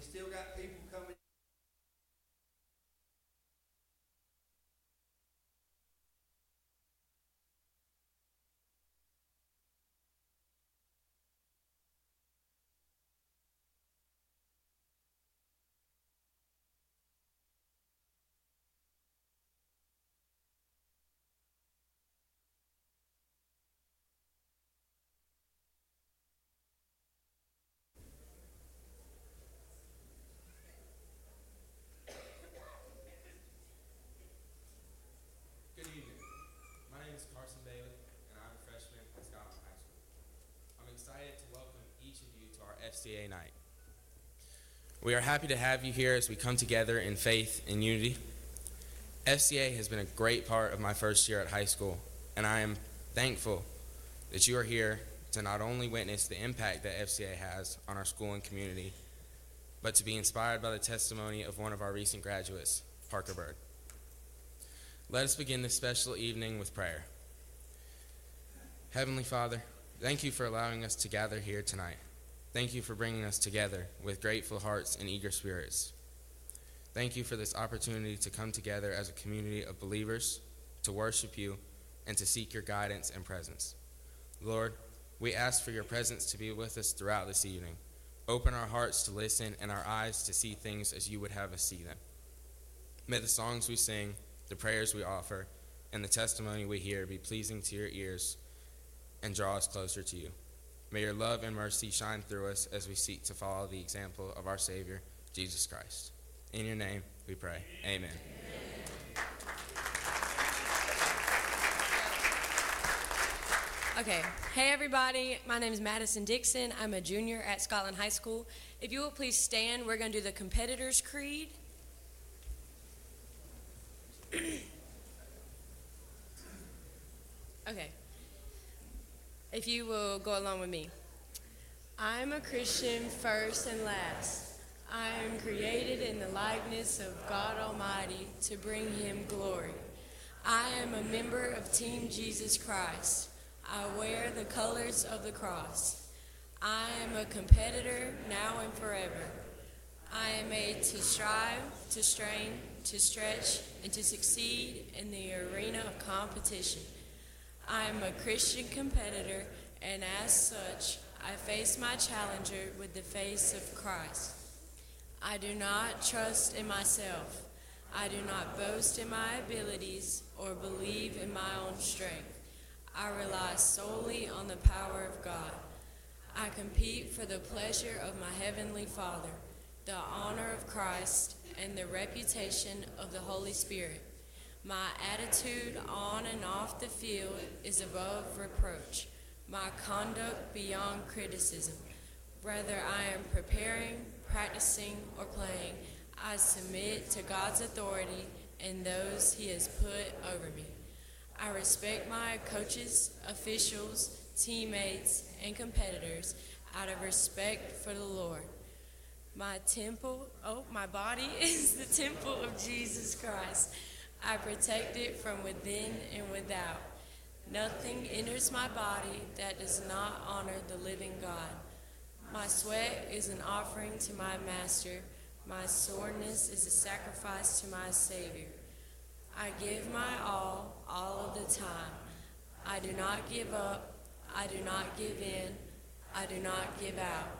we still got people coming. FCA night. We are happy to have you here as we come together in faith and unity. FCA has been a great part of my first year at high school, and I am thankful that you are here to not only witness the impact that FCA has on our school and community, but to be inspired by the testimony of one of our recent graduates, Parker Bird. Let us begin this special evening with prayer. Heavenly Father, thank you for allowing us to gather here tonight. Thank you for bringing us together with grateful hearts and eager spirits. Thank you for this opportunity to come together as a community of believers, to worship you, and to seek your guidance and presence. Lord, we ask for your presence to be with us throughout this evening. Open our hearts to listen and our eyes to see things as you would have us see them. May the songs we sing, the prayers we offer, and the testimony we hear be pleasing to your ears and draw us closer to you. May your love and mercy shine through us as we seek to follow the example of our Savior, Jesus Christ. In your name we pray. Amen. Okay. Hey, everybody. My name is Madison Dixon. I'm a junior at Scotland High School. If you will please stand, we're going to do the Competitors' Creed. Okay. If you will go along with me. I'm a Christian first and last. I am created in the likeness of God Almighty to bring him glory. I am a member of Team Jesus Christ. I wear the colors of the cross. I am a competitor now and forever. I am made to strive, to strain, to stretch, and to succeed in the arena of competition. I am a Christian competitor, and as such, I face my challenger with the face of Christ. I do not trust in myself. I do not boast in my abilities or believe in my own strength. I rely solely on the power of God. I compete for the pleasure of my Heavenly Father, the honor of Christ, and the reputation of the Holy Spirit. My attitude on and off the field is above reproach, my conduct beyond criticism. Whether I am preparing, practicing, or playing, I submit to God's authority and those he has put over me. I respect my coaches, officials, teammates, and competitors out of respect for the Lord. My body is the temple of Jesus Christ. I protect it from within and without. Nothing enters my body that does not honor the living God. My sweat is an offering to my master. My soreness is a sacrifice to my Savior. I give my all of the time. I do not give up. I do not give in. I do not give out.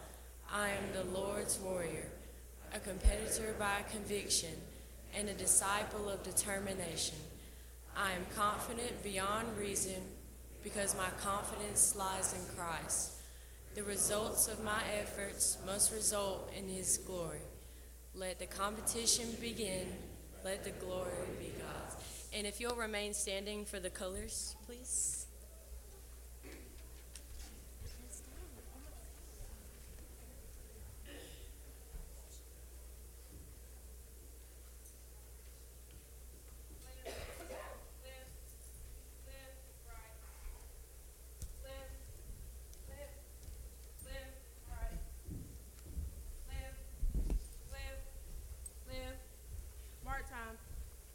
I am the Lord's warrior, a competitor by conviction, and a disciple of determination. I am confident beyond reason because my confidence lies in Christ. The results of my efforts must result in his glory. Let the competition begin. Let the glory be God's. And if you'll remain standing for the colors, please.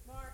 Mark.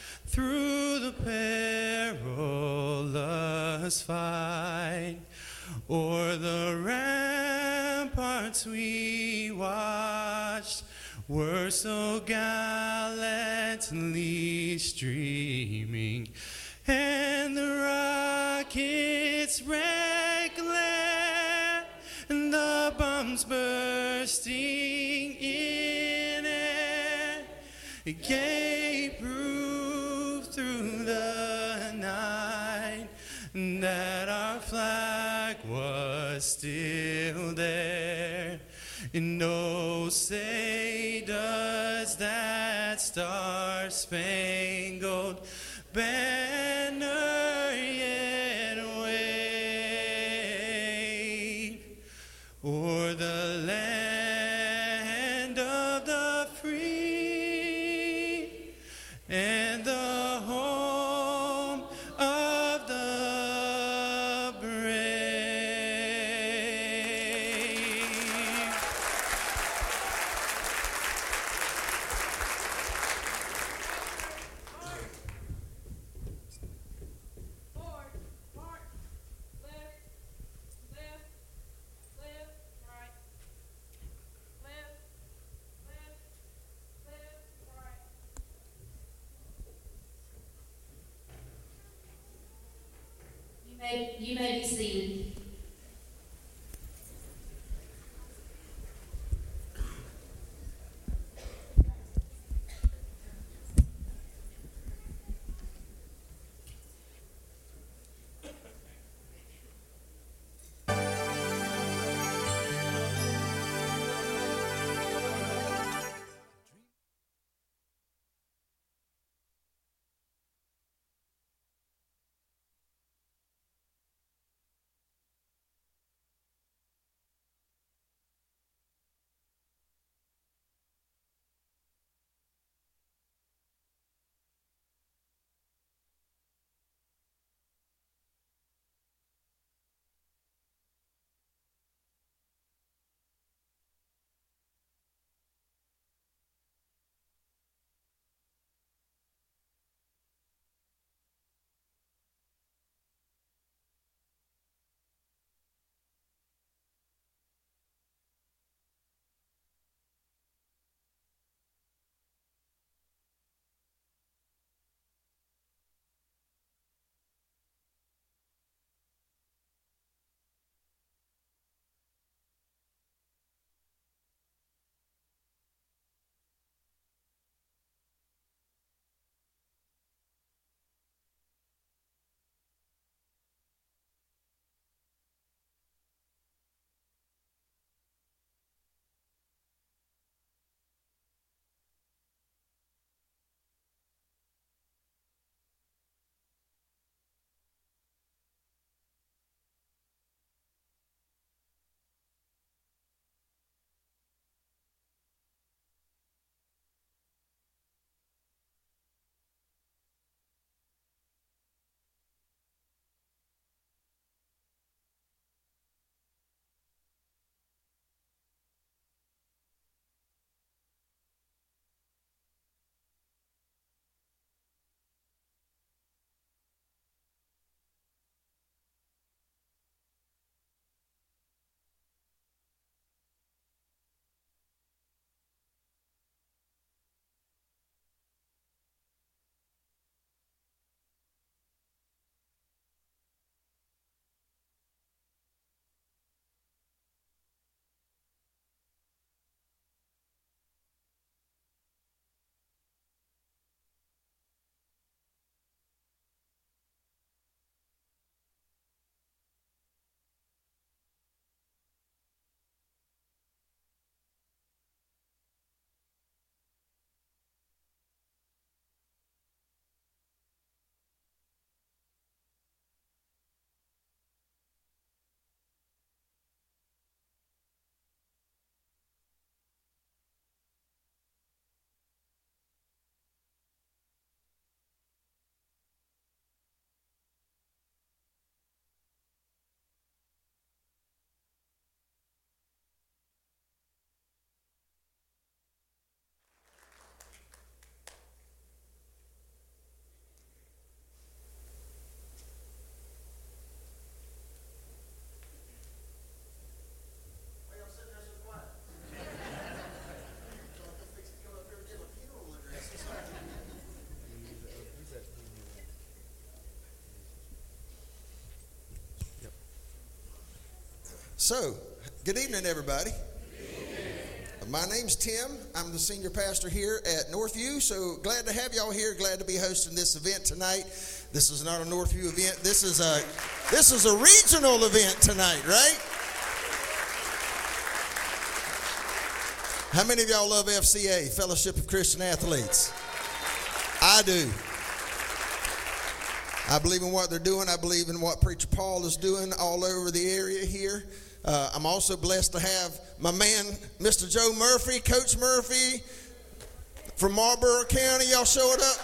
through the perilous fight, o'er the ramparts we watched, were so gallantly streaming, and the rockets' red glare, and the bombs bursting in air, gave proof through the night that our flag was still there. And oh, say does that star-spangled banner yet wave o'er the land of the free and the home of the brave. You may be seated. So, good evening, everybody. My name's Tim. I'm the senior pastor here at Northview. So glad to have y'all here. Glad to be hosting this event tonight. This is not a Northview event. This is a regional event tonight, right? How many of y'all love FCA, Fellowship of Christian Athletes? I do. I believe in what they're doing. I believe in what Preacher Paul is doing all over the area here. I'm also blessed to have my man, Mr. Joe Murphy, Coach Murphy from Marlboro County. Y'all showing up?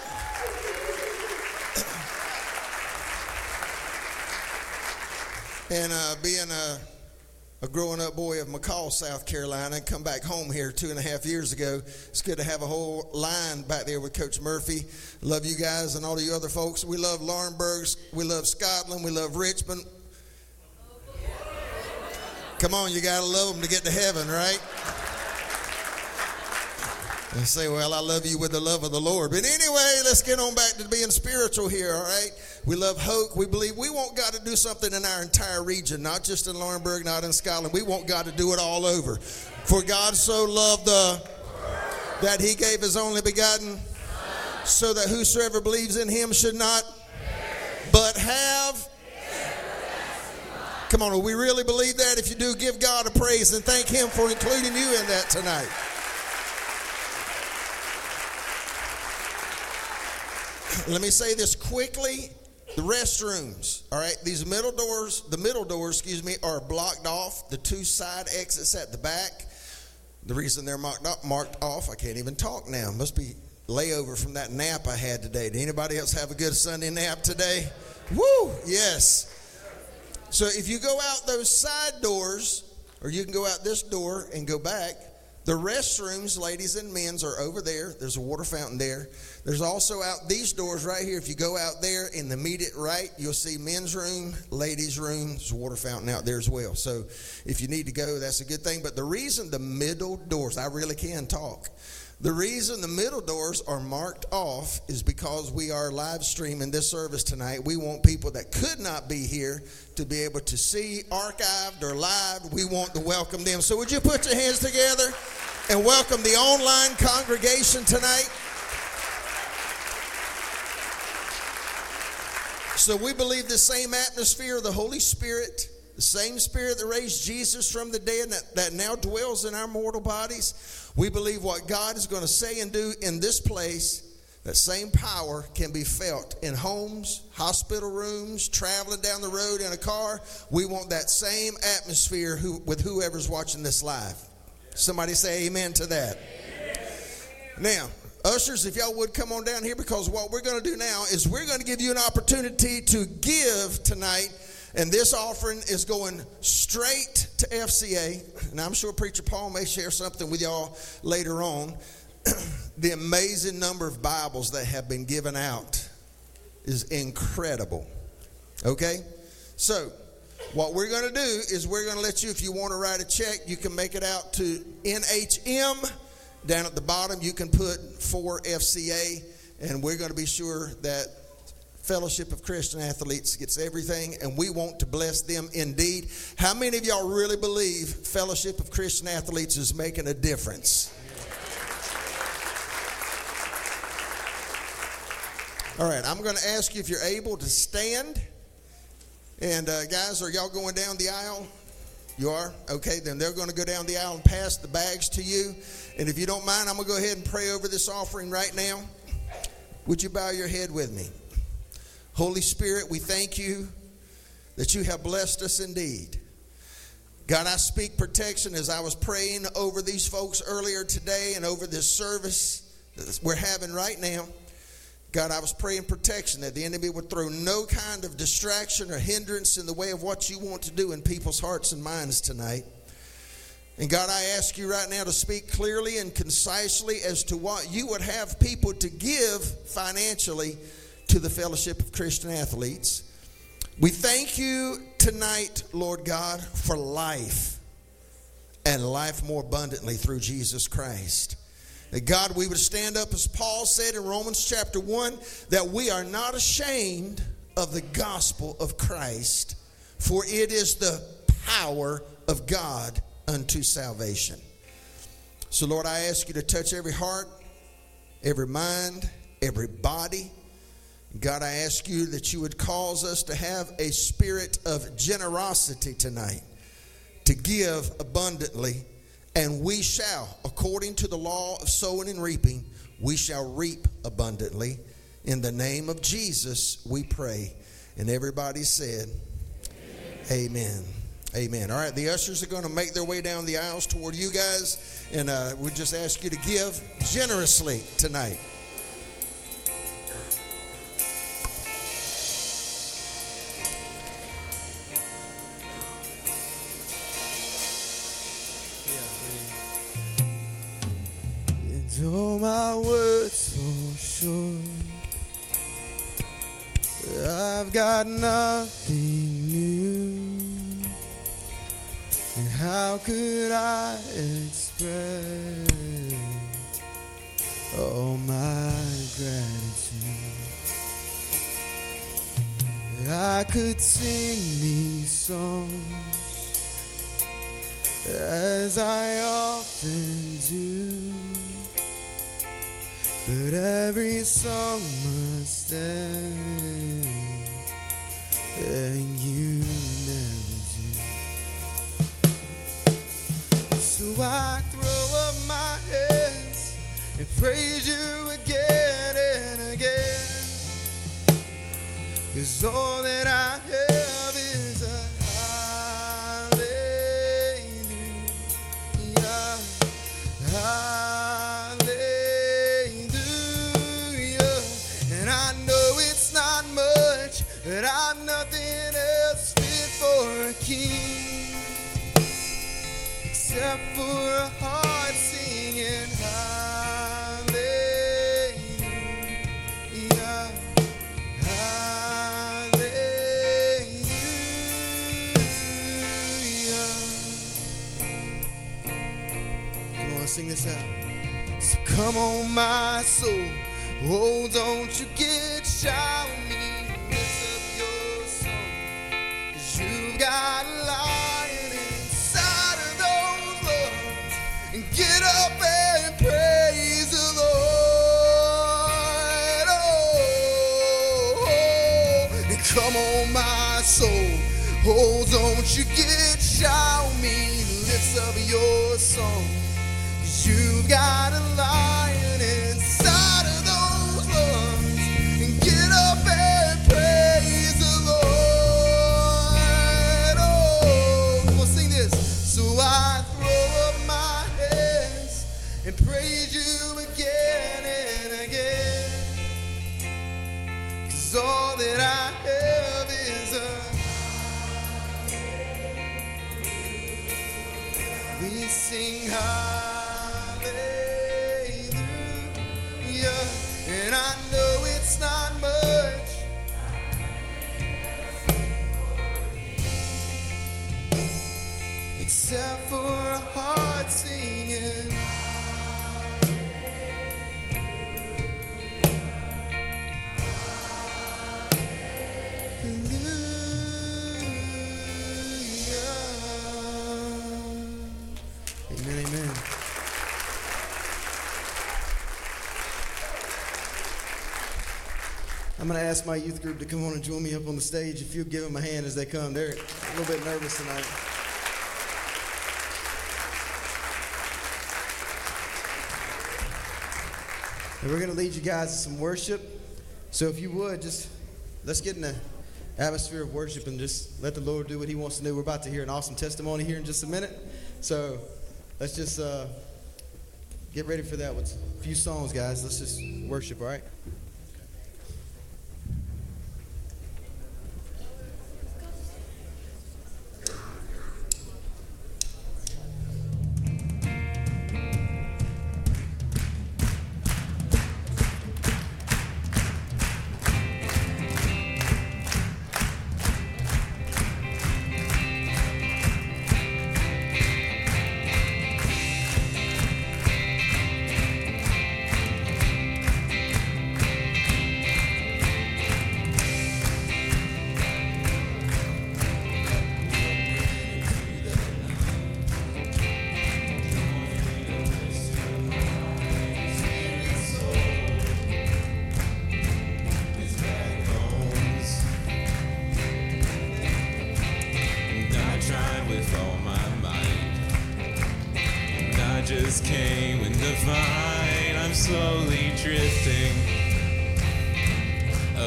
And being a growing up boy of McCall, South Carolina, and come back home here 2.5 years ago, it's good to have a whole line back there with Coach Murphy. Love you guys and all you other folks. We love Laurinburg. We love Scotland. We love Richmond. Come on, you got to love them to get to heaven, right? They say, well, I love you with the love of the Lord. But anyway, let's get on back to being spiritual here, all right? We love Hoke. We believe we want God to do something in our entire region, not just in Laurinburg, not in Scotland. We want God to do it all over. For God so loved the world that he gave his only begotten Son, so that whosoever believes in him should not perish, but have. Come on, do we really believe that? If you do, give God a praise and thank him for including you in that tonight. Let me say this quickly. The restrooms, all right, the middle doors, are blocked off. The two side exits at the back, the reason they're marked off, I can't even talk now. Must be layover from that nap I had today. Did anybody else have a good Sunday nap today? Woo, yes. So if you go out those side doors, or you can go out this door and go back, the restrooms, ladies and men's, are over there. There's a water fountain there. There's also out these doors right here. If you go out there in the immediate right, you'll see men's room, ladies' room. There's a water fountain out there as well. So if you need to go, that's a good thing. But the reason the middle doors, I really can talk. The reason the middle doors are marked off is because we are live streaming this service tonight. We want people that could not be here to be able to see, archived or live. We want to welcome them. So would you put your hands together and welcome the online congregation tonight? So we believe the same atmosphere, the Holy Spirit, the same Spirit that raised Jesus from the dead that now dwells in our mortal bodies. We believe what God is going to say and do in this place, that same power can be felt in homes, hospital rooms, traveling down the road in a car. We want that same atmosphere with whoever's watching this live. Somebody say amen to that. Amen. Now, ushers, if y'all would come on down here, because what we're going to do now is we're going to give you an opportunity to give tonight. And this offering is going straight to FCA. And I'm sure Preacher Paul may share something with y'all later on. The amazing number of Bibles that have been given out is incredible. Okay? So what we're going to do is we're going to let you, if you want to write a check, you can make it out to NHM. Down at the bottom, you can put for FCA. And we're going to be sure that Fellowship of Christian Athletes gets everything, and we want to bless them indeed. How many of y'all really believe Fellowship of Christian Athletes is making a difference? All right, I'm going to ask you if you're able to stand. And guys, are y'all going down the aisle? You are? Okay, then they're going to go down the aisle and pass the bags to you. And if you don't mind, I'm going to go ahead and pray over this offering right now. Would you bow your head with me? Holy Spirit, we thank you that you have blessed us indeed. God, I speak protection as I was praying over these folks earlier today and over this service that we're having right now. God, I was praying protection that the enemy would throw no kind of distraction or hindrance in the way of what you want to do in people's hearts and minds tonight. And God, I ask you right now to speak clearly and concisely as to what you would have people to give financially to the Fellowship of Christian Athletes. We thank you tonight, Lord God, for life, and life more abundantly through Jesus Christ. That God, we would stand up as Paul said in Romans chapter 1, that we are not ashamed of the gospel of Christ, for it is the power of God unto salvation. So, Lord, I ask you to touch every heart, every mind, every body. God, I ask you that you would cause us to have a spirit of generosity tonight, to give abundantly, and we shall, according to the law of sowing and reaping, we shall reap abundantly. In the name of Jesus, we pray. And everybody said, Amen. Amen. All right, the ushers are going to make their way down the aisles toward you guys, and we just ask you to give generously tonight. Though my words fall short, I've got nothing new. And how could I express all my gratitude? I could sing these songs as I often do, but every song must end, and you never do. So I throw up my hands and praise you again and again, 'cause all that I have is a hallelujah. But I'm nothing else fit for a king, except for a heart singing hallelujah, hallelujah. Come on, sing this out. So come on, my soul, oh, don't you get shy with me. Got a lion inside of those lungs, and get up and praise the Lord. Oh, and come on, my soul, oh, don't you get shy on me. Lift up your song, 'cause you've got a lion inside of those lungs, and get up and praise the Lord. And praise you again and again, 'cause all that I have is a we sing hallelujah. And I know it's not much, except for a heart singing. Amen. I'm going to ask my youth group to come on and join me up on the stage. If you'll give them a hand as they come. They're a little bit nervous tonight. And we're going to lead you guys to some worship. So if you would, just let's get in the atmosphere of worship and just let the Lord do what he wants to do. We're about to hear an awesome testimony here in just a minute. So let's just get ready for that with a few songs, guys. Let's just worship, all right?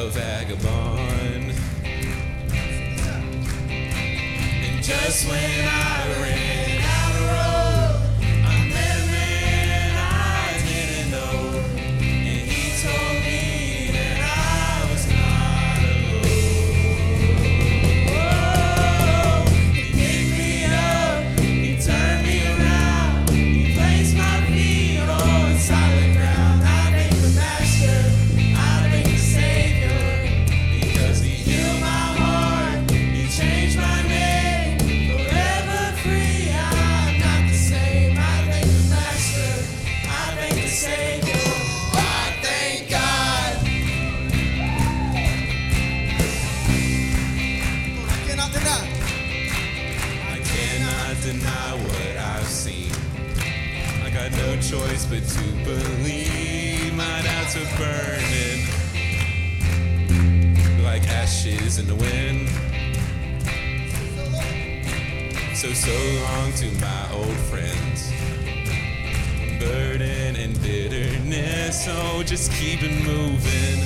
a vagabond. And just when I ran out of road, I met a man I didn't know, and he told me that I was not alone. He picked me up, he turned me around, he placed my feet on solid ground. I thank the Master, I thank the Savior, because he healed my heart, he changed my name. Deny what I've seen. I got no choice but to believe. My doubts are burning like ashes in the wind. So long to my old friends. Burden and bitterness, oh, just keep it moving.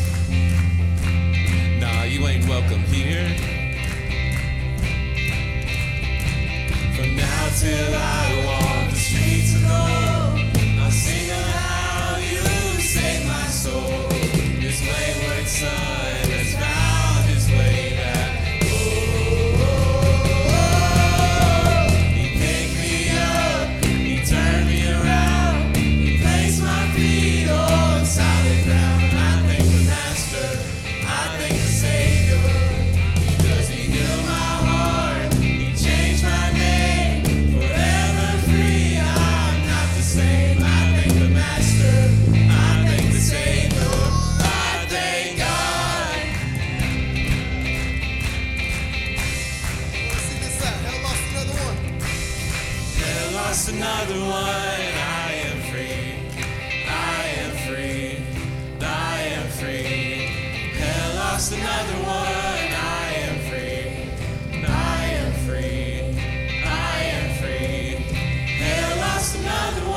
Nah, you ain't welcome here. Now till I walk the streets alone, I'll sing of how you saved my soul. This wayward son has found his way back. Oh, oh, oh, oh. He picked me up, he turned me around, he placed my feet on solid ground. I thank the Master, I thank the Savior, because he healed my heart, he changed my name. Another one, I am free. Hell, lost another one, I am free. Hell, lost another one, I am free. Hell, lost another one.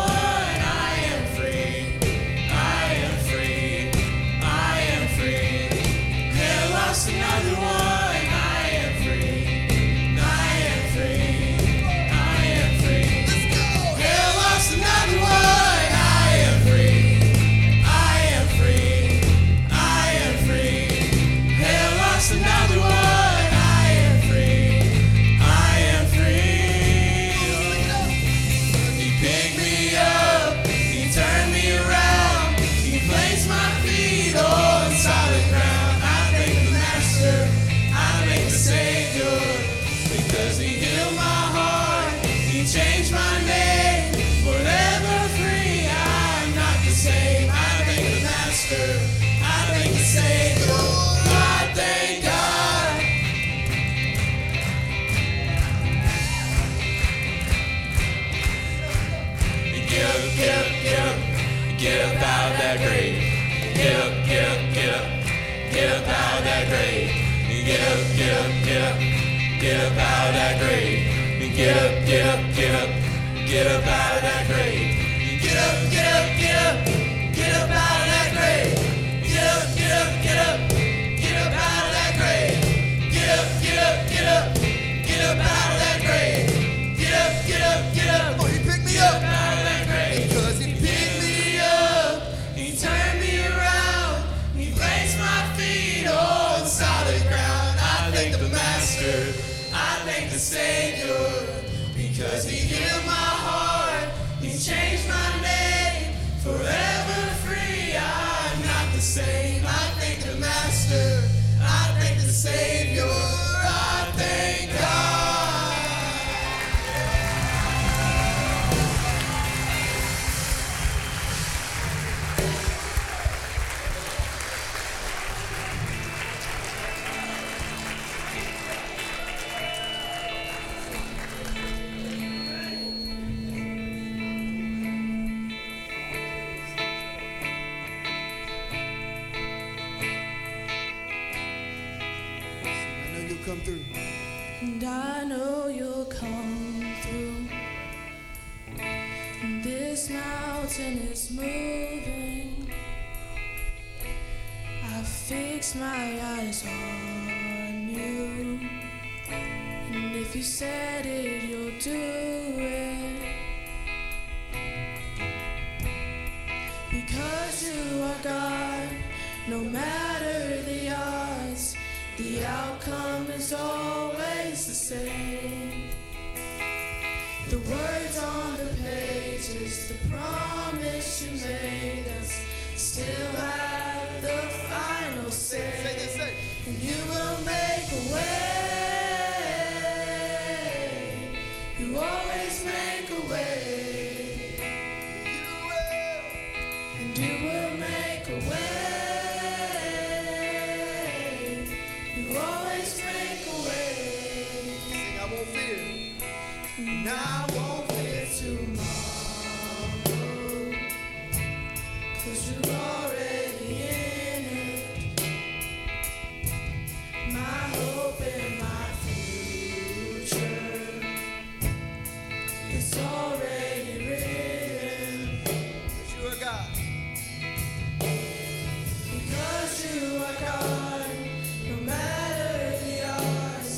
This mountain is moving. fix my eyes on you, and if you said it, you'll do it, because you are God, no matter the odds, the outcome is always the same, the words on the page is the promise you made us, still have the final say, and you will make a way. You always make a way. You will, and you will make a way. You always make a way. Sing, I won't fear. And I won't fear tomorrow. You're already in it. My hope in my future is already written. Because you are God. Because you are God, no matter the odds,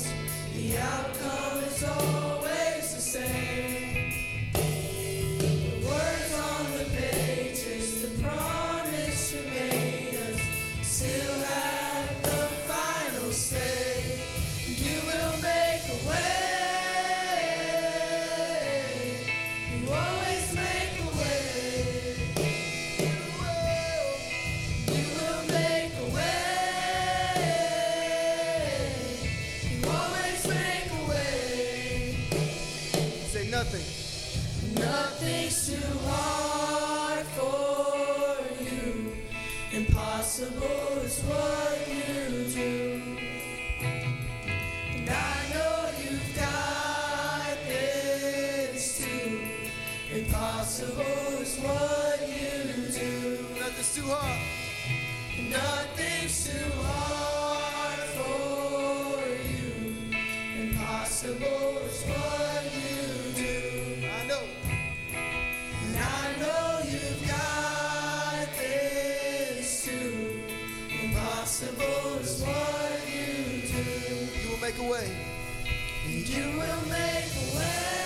the outcome is always the same. The words on the page is the promise. Nothing's too hard for you. Impossible is what you do. And I know you've got this too. Impossible is what you do. Nothing's too hard. Nothing's too hard for you. Impossible is what you do. I know you've got this too. Impossible is what you do. You will make a way. And you will make a way.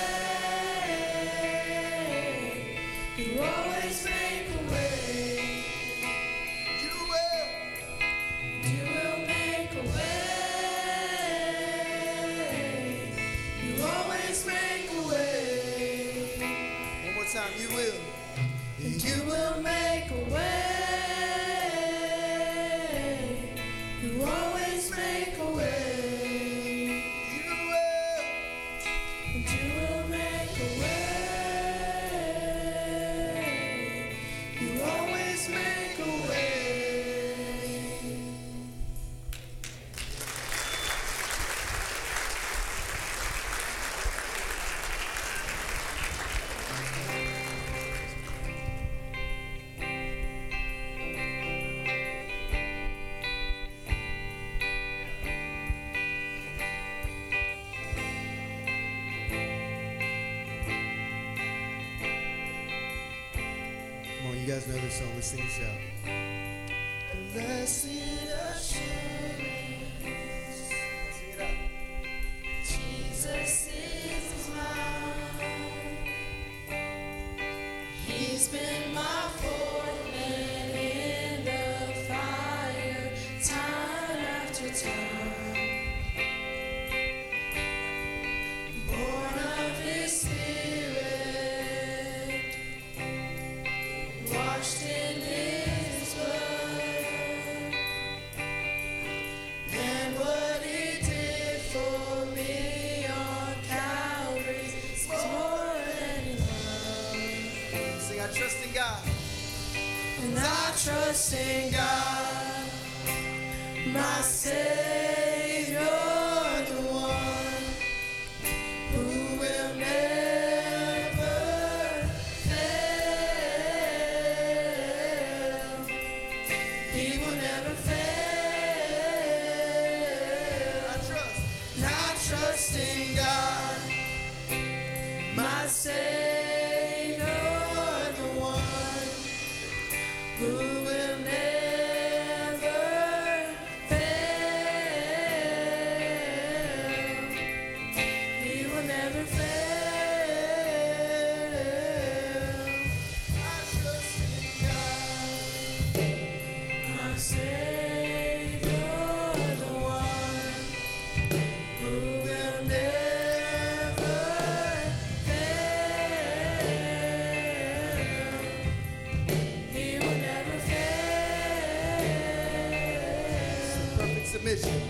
You always make a way. You will. You will make a way. You always make a way. One more time, you will. And you will make a way. You always make a way. You will. And you will make a way. You always make a way. You guys know this song, let's sing this out. Blessed assurance, sing it out. Jesus is mine. He's been my fourth man in the fire, time after time. Born of his spirit. In his blood, and what he did for me on Calvary is more than love. Sing, I trust in God, and I trust in God, my Savior. Who will never submission.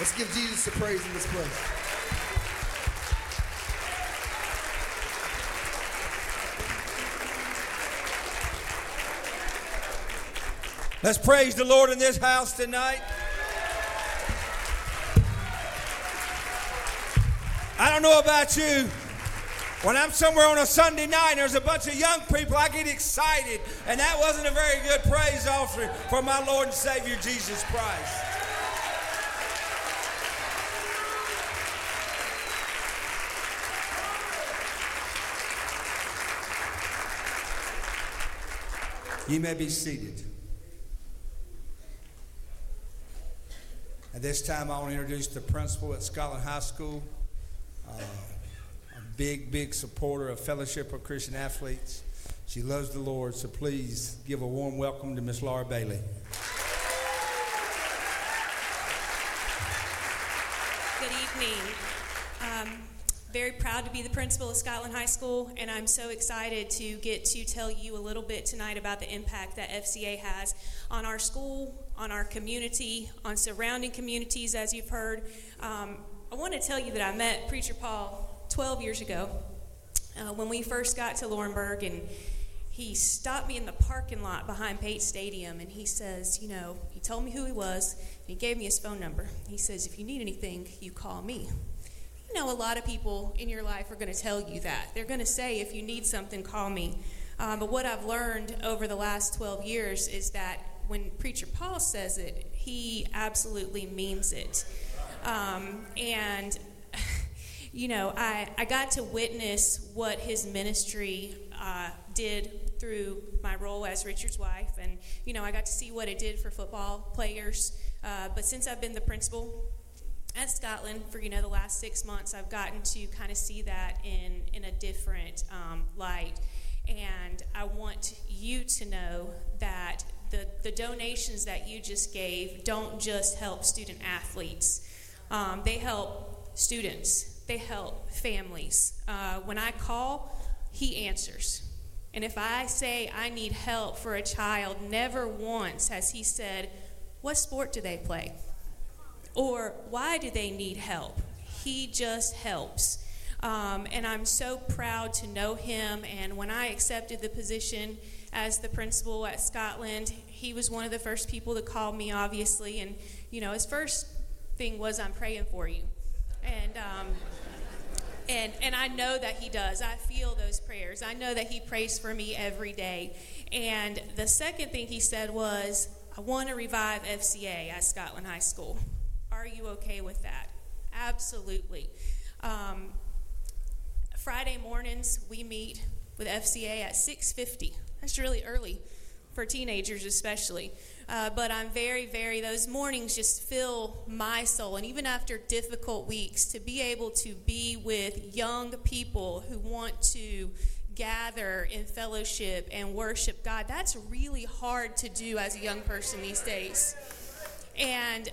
Let's give Jesus the praise in this place. Let's praise the Lord in this house tonight. I don't know about you. When I'm somewhere on a Sunday night and there's a bunch of young people, I get excited. And that wasn't a very good praise offering for my Lord and Savior Jesus Christ. You may be seated. At this time, I want to introduce the principal at Scotland High School, a big, big supporter of Fellowship of Christian Athletes. She loves the Lord, so please give a warm welcome to Miss Laura Bailey. Good evening. Very proud to be the principal of Scotland High School, and I'm so excited to get to tell you a little bit tonight about the impact that FCA has on our school, on our community, on surrounding communities, as you've heard. I want to tell you that I met Preacher Paul 12 years ago when we first got to Laurinburg, and he stopped me in the parking lot behind Pate Stadium, and he says, you know, he told me who he was, and he gave me his phone number. He says, if you need anything, you call me. I know a lot of people in your life are going to tell you that. They're going to say, if you need something, call me. But what I've learned over the last 12 years is that when Preacher Paul says it, he absolutely means it. And, you know, I got to witness what his ministry did through my role as Richard's wife. And, you know, I got to see what it did for football players. But since I've been the principal at Scotland for, you know, the last 6 months, I've gotten to kind of see that in a different light. And I want you to know that the donations that you just gave don't just help student athletes. They help students. They help families. When I call, he answers. And if I say I need help for a child, never once has he said, what sport do they play? Or why do they need help? He just helps. And I'm so proud to know him. And when I accepted the position as the principal at Scotland, he was one of the first people to call me, obviously. And, you know, his first thing was, I'm praying for you. And I know that he does. I feel those prayers. I know that he prays for me every day. And the second thing he said was, I want to revive FCA at Scotland High School. Are you okay with that? Absolutely. Friday mornings, we meet with FCA at 6:50. That's really early for teenagers especially. But I'm very, very, those mornings just fill my soul. And even after difficult weeks, to be able to be with young people who want to gather in fellowship and worship God, that's really hard to do as a young person these days. And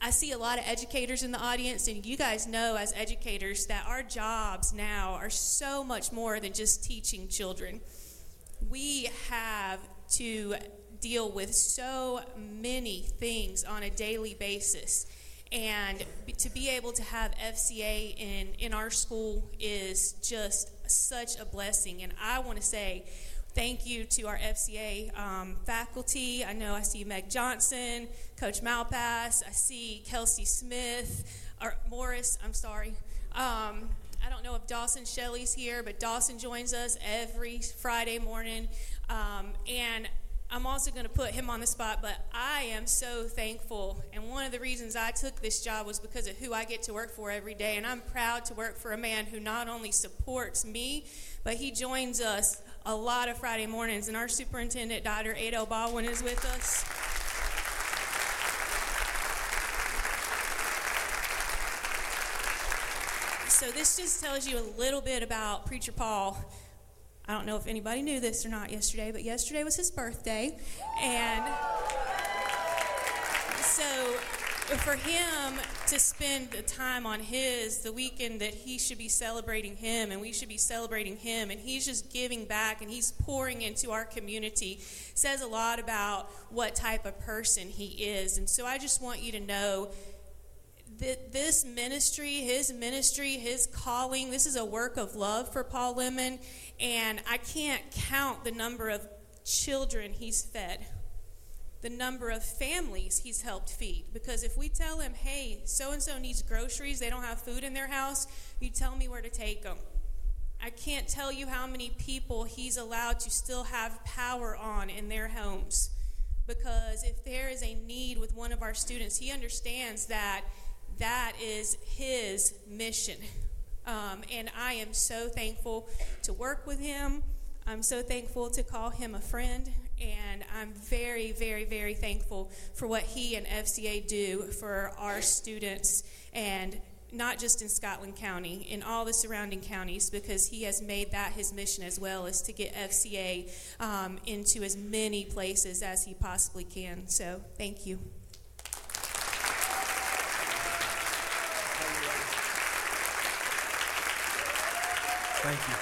I see a lot of educators in the audience, and you guys know as educators that our jobs now are so much more than just teaching children. We have to deal with so many things on a daily basis, and to be able to have FCA in our school is just such a blessing. And I want to say thank you to our FCA faculty. I know I see Meg Johnson, Coach Malpass, I see Kelsey Smith, or Morris, I'm sorry. I don't know if Dawson Shelley's here, but Dawson joins us every Friday morning. And I'm also going to put him on the spot, but I am so thankful. And one of the reasons I took this job was because of who I get to work for every day. And I'm proud to work for a man who not only supports me, but he joins us a lot of Friday mornings. And our superintendent, Dr. Adel Baldwin, is with us. So this just tells you a little bit about Preacher Paul. I don't know if anybody knew this or not yesterday, but yesterday was his birthday. And so for him to spend the time on the weekend that he should be celebrating him, and we should be celebrating him, and he's just giving back and he's pouring into our community, says a lot about what type of person he is. And so I just want you to know that this ministry, his calling, this is a work of love for Paul Lemon, and I can't count the number of children he's fed, the number of families he's helped feed. Because if we tell him, hey, so-and-so needs groceries, they don't have food in their house, you tell me where to take them. I can't tell you how many people he's allowed to still have power on in their homes. Because if there is a need with one of our students, he understands that that is his mission. And I am so thankful to work with him. I'm so thankful to call him a friend. And I'm very, very, very thankful for what he and FCA do for our students, and not just in Scotland County, in all the surrounding counties, because he has made that his mission as well, is to get FCA into as many places as he possibly can. So thank you. Thank you.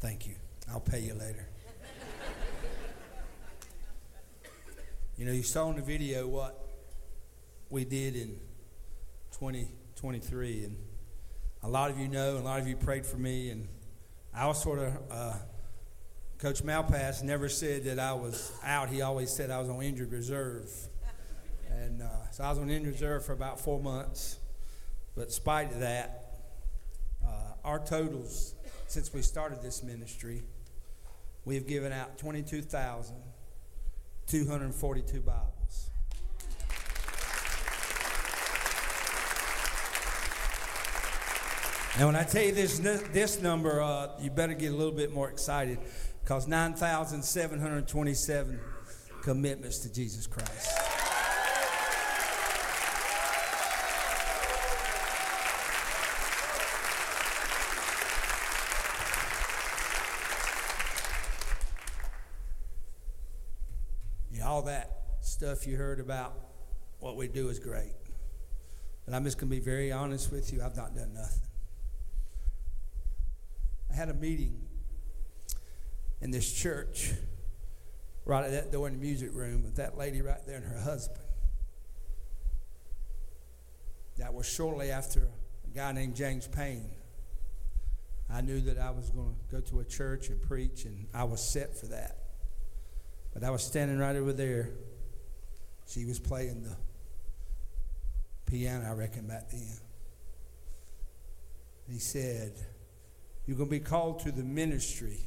Thank you. I'll pay you later. You know, you saw in the video what we did in 2023, and a lot of you know, and a lot of you prayed for me. And I was sort of, Coach Malpass never said that I was out. He always said I was on injured reserve. And so I was on injured reserve for about 4 months. But in spite of that, our totals since we started this ministry, we have given out 22,242 Bibles. And when I tell you this number, you better get a little bit more excited, because 9,727 commitments to Jesus Christ. All that stuff you heard about what we do is great. But I'm just going to be very honest with you. I've not done nothing. I had a meeting in this church right at that door in the music room with that lady right there and her husband. That was shortly after a guy named James Payne. I knew that I was going to go to a church and preach, and I was set for that. But I was standing right over there. She was playing the piano, I reckon, back then. He said, "You're going to be called to the ministry,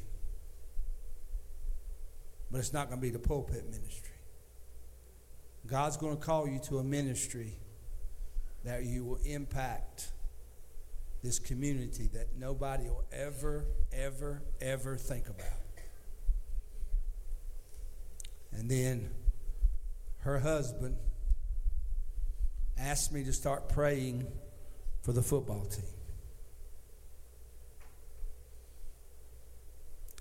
but it's not going to be the pulpit ministry. God's going to call you to a ministry that you will impact this community that nobody will ever, ever, ever think about." And then her husband asked me to start praying for the football team.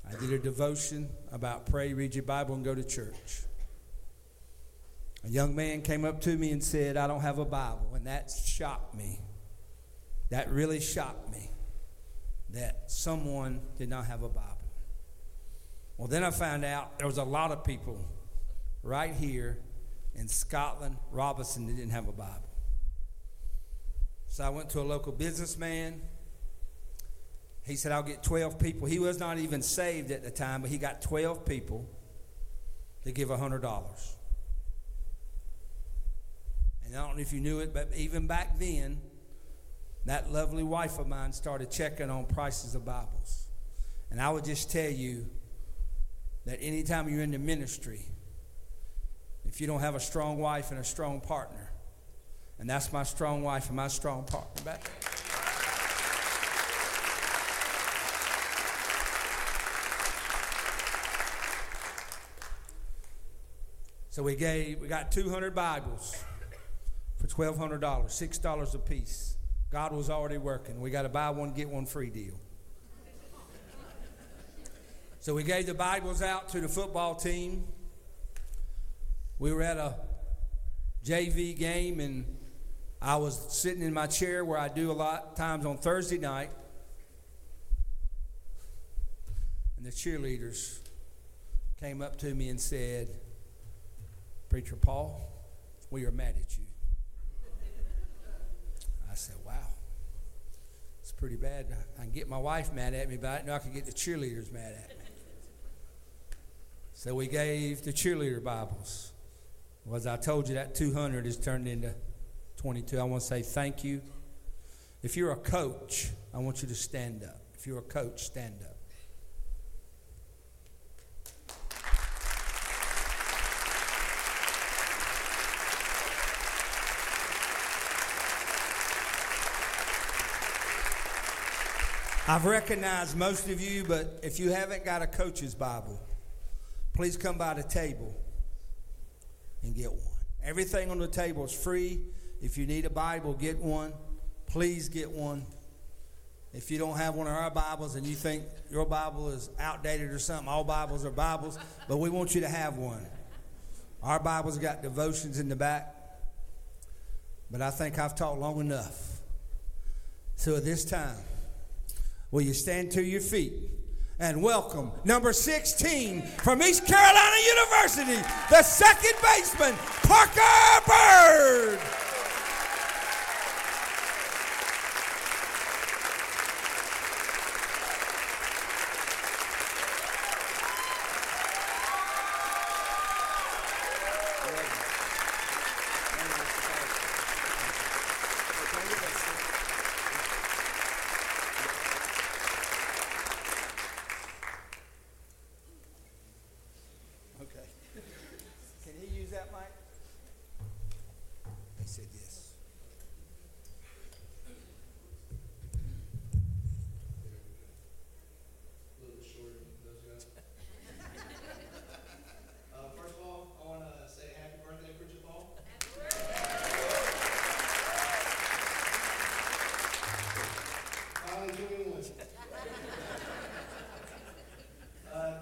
I did a devotion about pray, read your Bible, and go to church. A young man came up to me and said, "I don't have a Bible." And that shocked me. That really shocked me, that someone did not have a Bible. Well, then I found out there was a lot of people right here in Scotland, Robertson, that didn't have a Bible. So I went to a local businessman. He said, "I'll get 12 people." He was not even saved at the time, but he got 12 people to give $100. And I don't know if you knew it, but even back then, that lovely wife of mine started checking on prices of Bibles. And I would just tell you that anytime you're in the ministry, if you don't have a strong wife and a strong partner, and that's my strong wife and my strong partner back there. So we got 200 Bibles for $1,200, $6 a piece. God was already working. We got a buy one, get one free deal. So we gave the Bibles out to the football team. We were at a JV game, and I was sitting in my chair where I do a lot times on Thursday night. And the cheerleaders came up to me and said, "Preacher Paul, we are mad at you." I said, "Wow. It's pretty bad. I can get my wife mad at me, but I didn't know I could get the cheerleaders mad at me." So we gave the cheerleader Bibles. Well, as I told you, that 200 is turned into 22. I want to say thank you. If you're a coach, I want you to stand up. If you're a coach, stand up. I've recognized most of you, but if you haven't got a coach's Bible, please come by the table and get one. Everything on the table is free. If you need a Bible, get one. Please get one. If you don't have one of our Bibles and you think your Bible is outdated or something, all Bibles are Bibles, but we want you to have one. Our Bible's got devotions in the back, but I think I've talked long enough. So at this time, will you stand to your feet? And welcome number 16 from East Carolina University, the second baseman, Parker Bird.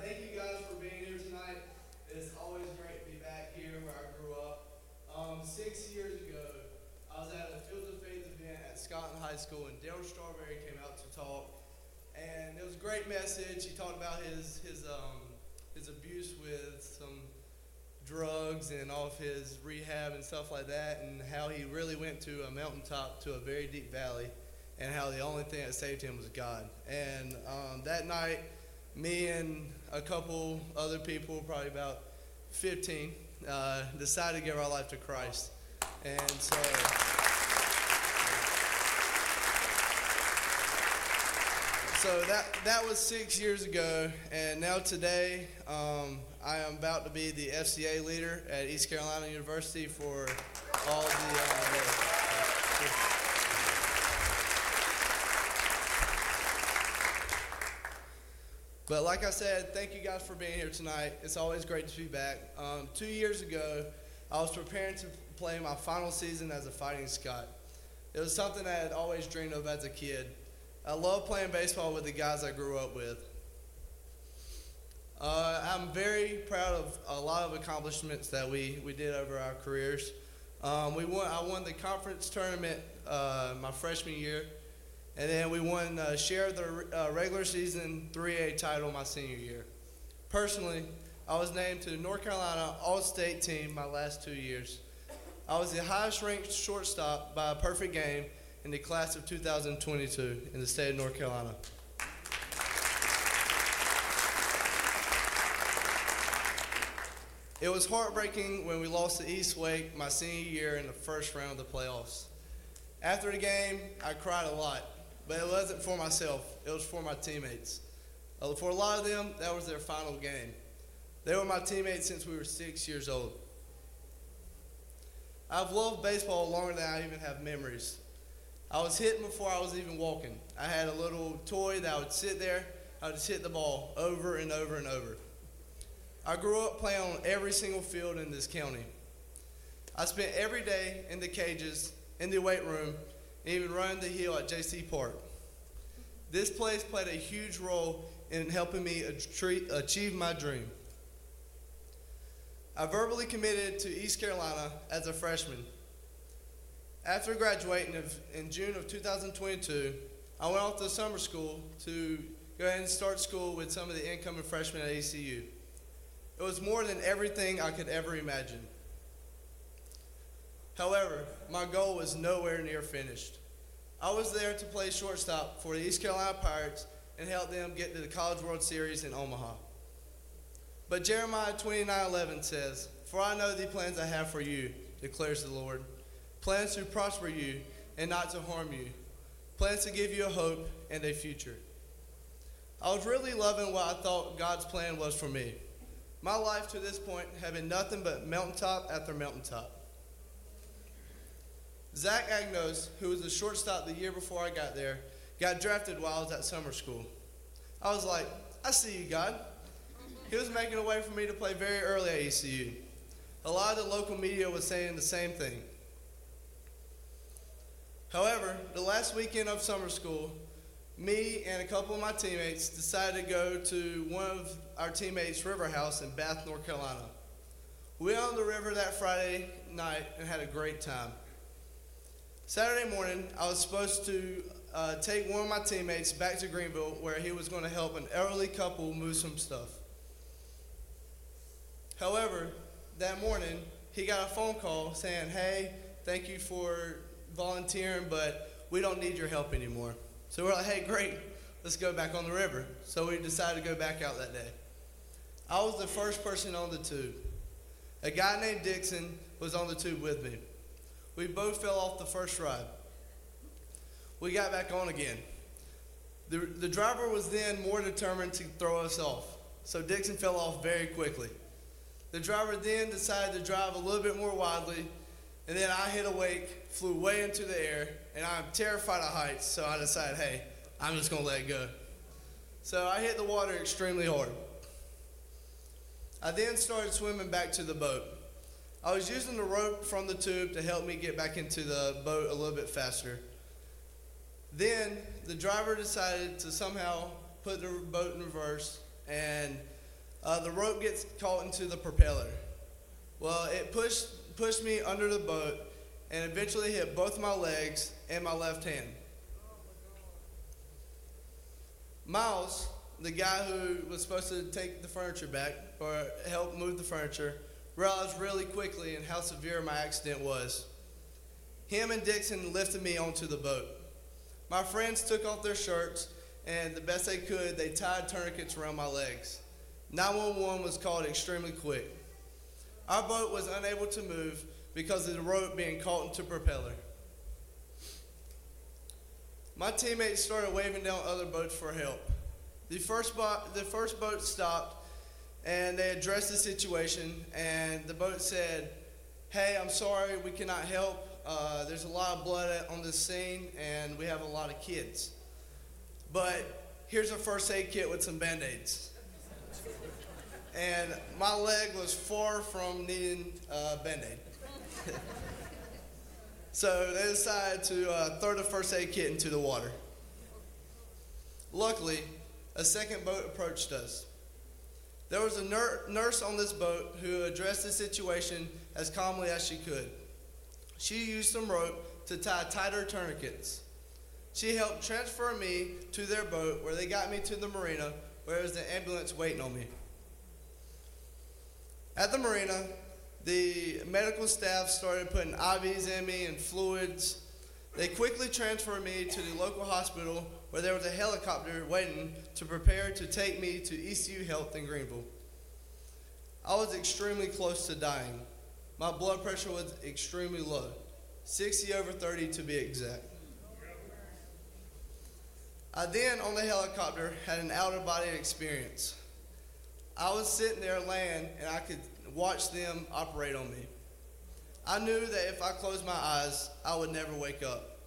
Thank you guys for being here tonight. It's always great to be back here where I grew up. 6 years ago, I was at a Field of Faith event at Scotland High School, and Daryl Strawberry came out to talk. And it was a great message. He talked about his abuse with some drugs and all of his rehab and stuff like that, and how he really went to a mountaintop to a very deep valley, and how the only thing that saved him was God. And that night, me and a couple other people, probably about 15, decided to give our life to Christ. And so that was 6 years ago, and now today I am about to be the FCA leader at East Carolina University for all the But like I said, thank you guys for being here tonight. It's always great to be back. 2 years ago, I was preparing to play my final season as a Fighting Scot. It was something I had always dreamed of as a kid. I love playing baseball with the guys I grew up with. I'm very proud of a lot of accomplishments that we did over our careers. I won the conference tournament my freshman year, and then we won a share of the regular season 3A title my senior year. Personally, I was named to the North Carolina All-State team my last 2 years. I was the highest-ranked shortstop by a perfect game in the class of 2022 in the state of North Carolina. It was heartbreaking when we lost to East Wake my senior year in the first round of the playoffs. After the game, I cried a lot, but it wasn't for myself, it was for my teammates. For a lot of them, that was their final game. They were my teammates since we were 6 years old. I've loved baseball longer than I even have memories. I was hitting before I was even walking. I had a little toy that I would sit there, I would just hit the ball over and over and over. I grew up playing on every single field in this county. I spent every day in the cages, in the weight room, and even running the hill at JC Park. This place played a huge role in helping me achieve my dream. I verbally committed to East Carolina as a freshman. After graduating in June of 2022, I went off to summer school to go ahead and start school with some of the incoming freshmen at ECU. It was more than everything I could ever imagine. However, my goal was nowhere near finished. I was there to play shortstop for the East Carolina Pirates and help them get to the College World Series in Omaha. But Jeremiah 29:11 says, "For I know the plans I have for you, declares the Lord. Plans to prosper you and not to harm you. Plans to give you a hope and a future." I was really loving what I thought God's plan was for me. My life to this point had been nothing but mountaintop after mountaintop. Zach Agnos, who was the shortstop the year before I got there, got drafted while I was at summer school. I was like, I see you, God. He was making a way for me to play very early at ECU. A lot of the local media was saying the same thing. However, the last weekend of summer school, me and a couple of my teammates decided to go to one of our teammates' river house in Bath, North Carolina. We went on the river that Friday night and had a great time. Saturday morning, I was supposed to take one of my teammates back to Greenville where he was going to help an elderly couple move some stuff. However, that morning, he got a phone call saying, "Hey, thank you for volunteering, but we don't need your help anymore." So we're like, hey, great, let's go back on the river. So we decided to go back out that day. I was the first person on the tube. A guy named Dixon was on the tube with me. We both fell off the first ride. We got back on again. The driver was then more determined to throw us off, so Dixon fell off very quickly. The driver then decided to drive a little bit more widely, and then I hit a wake, flew way into the air, and I'm terrified of heights, so I decided, hey, I'm just going to let it go. So I hit the water extremely hard. I then started swimming back to the boat. I was using the rope from the tube to help me get back into the boat a little bit faster. Then the driver decided to somehow put the boat in reverse, and the rope gets caught into the propeller. Well, it pushed me under the boat and eventually hit both my legs and my left hand. Miles, the guy who was supposed to take the furniture back or help move the furniture, realized really quickly how severe my accident was. Him and Dixon lifted me onto the boat. My friends took off their shirts, and the best they could, they tied tourniquets around my legs. 911 was called extremely quick. Our boat was unable to move because of the rope being caught into propeller. My teammates started waving down other boats for help. The first boat stopped, and they addressed the situation, and the boat said, "Hey, I'm sorry, we cannot help. There's a lot of blood on this scene, and we have a lot of kids. But here's a first aid kit with some Band-Aids." And my leg was far from needing a Band-Aid. So they decided to throw the first aid kit into the water. Luckily, a second boat approached us. There was a nurse on this boat who addressed the situation as calmly as she could. She used some rope to tie tighter tourniquets. She helped transfer me to their boat, where they got me to the marina, where there was an ambulance waiting on me. At the marina, the medical staff started putting IVs in me and fluids. They quickly transferred me to the local hospital, where there was a helicopter waiting to prepare to take me to ECU Health in Greenville. I was extremely close to dying. My blood pressure was extremely low, 60/30 to be exact. I then, on the helicopter, had an out-of-body experience. I was sitting there laying, and I could watch them operate on me. I knew that if I closed my eyes, I would never wake up.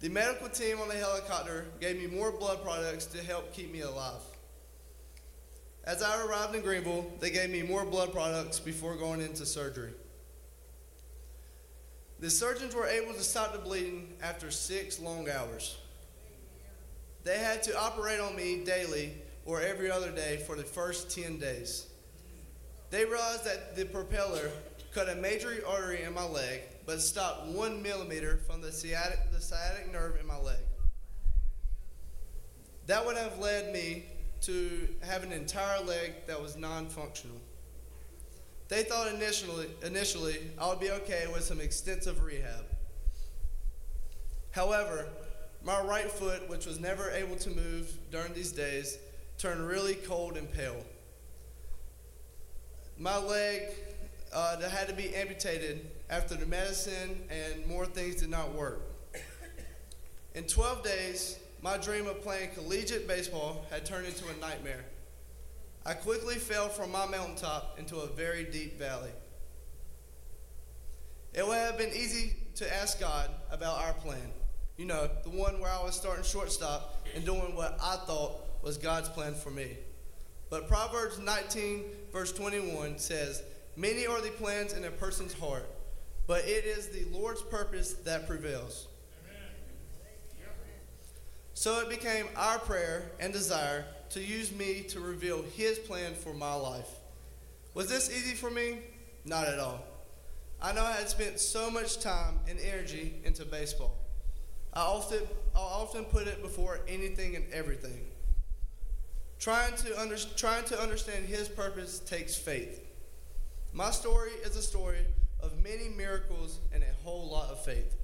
The medical team on the helicopter gave me more blood products to help keep me alive. As I arrived in Greenville, they gave me more blood products before going into surgery. The surgeons were able to stop the bleeding after 6 long hours. They had to operate on me daily or every other day for the first 10 days. They realized that the propeller cut a major artery in my leg, but stopped 1 millimeter from the sciatic nerve in my leg. That would have led me to have an entire leg that was non-functional. They thought initially I would be okay with some extensive rehab. However, my right foot, which was never able to move during these days, turned really cold and pale. My leg that had to be amputated after the medicine and more things did not work. In 12 days, my dream of playing collegiate baseball had turned into a nightmare. I quickly fell from my mountaintop into a very deep valley. It would have been easy to ask God about our plan. You know, the one where I was starting shortstop and doing what I thought was God's plan for me. But Proverbs 19, verse 21 says, "Many are the plans in a person's heart, but it is the Lord's purpose that prevails." Amen. So it became our prayer and desire to use me to reveal His plan for my life. Was this easy for me? Not at all. I know I had spent so much time and energy into baseball. I often put it before anything and everything. Trying to understand His purpose takes faith. My story is a story of many miracles and a whole lot of faith.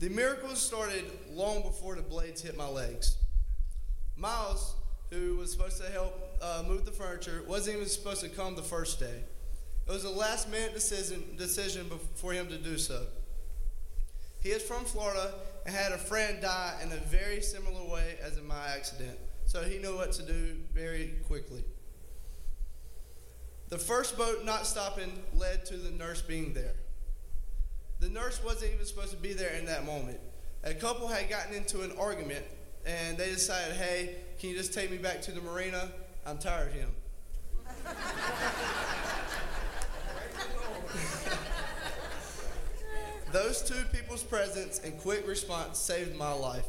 The miracles started long before the blades hit my legs. Miles, who was supposed to help move the furniture, wasn't even supposed to come the first day. It was a last-minute decision for him to do so. He is from Florida and had a friend die in a very similar way as in my accident, so he knew what to do very quickly. The first boat not stopping led to the nurse being there. The nurse wasn't even supposed to be there in that moment. A couple had gotten into an argument, and they decided, "Hey, can you just take me back to the marina? I'm tired of him." Those two people's presence and quick response saved my life.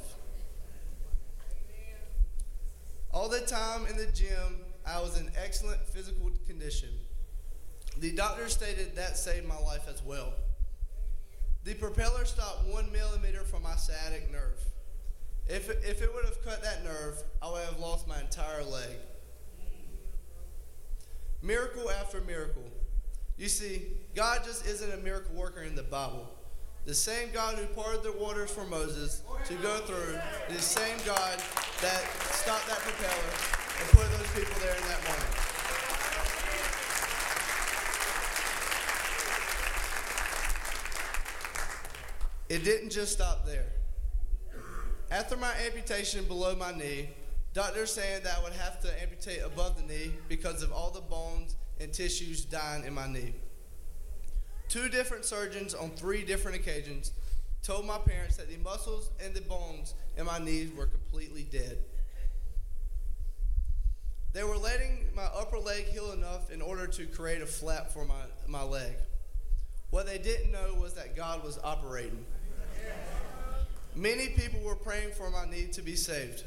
All the time in the gym, I was in excellent physical condition. The doctor stated that saved my life as well. The propeller stopped 1 millimeter from my sciatic nerve. If it would have cut that nerve, I would have lost my entire leg. Miracle after miracle. You see, God just isn't a miracle worker in the Bible. The same God who parted the waters for Moses to go through, the same God that stopped that propeller and put those people there in that moment. It didn't just stop there. After my amputation below my knee, doctors saying that I would have to amputate above the knee because of all the bones and tissues dying in my knee. 2 different surgeons on 3 different occasions told my parents that the muscles and the bones in my knees were completely dead. They were letting my upper leg heal enough in order to create a flap for my leg. What they didn't know was that God was operating. Many people were praying for my knee to be saved.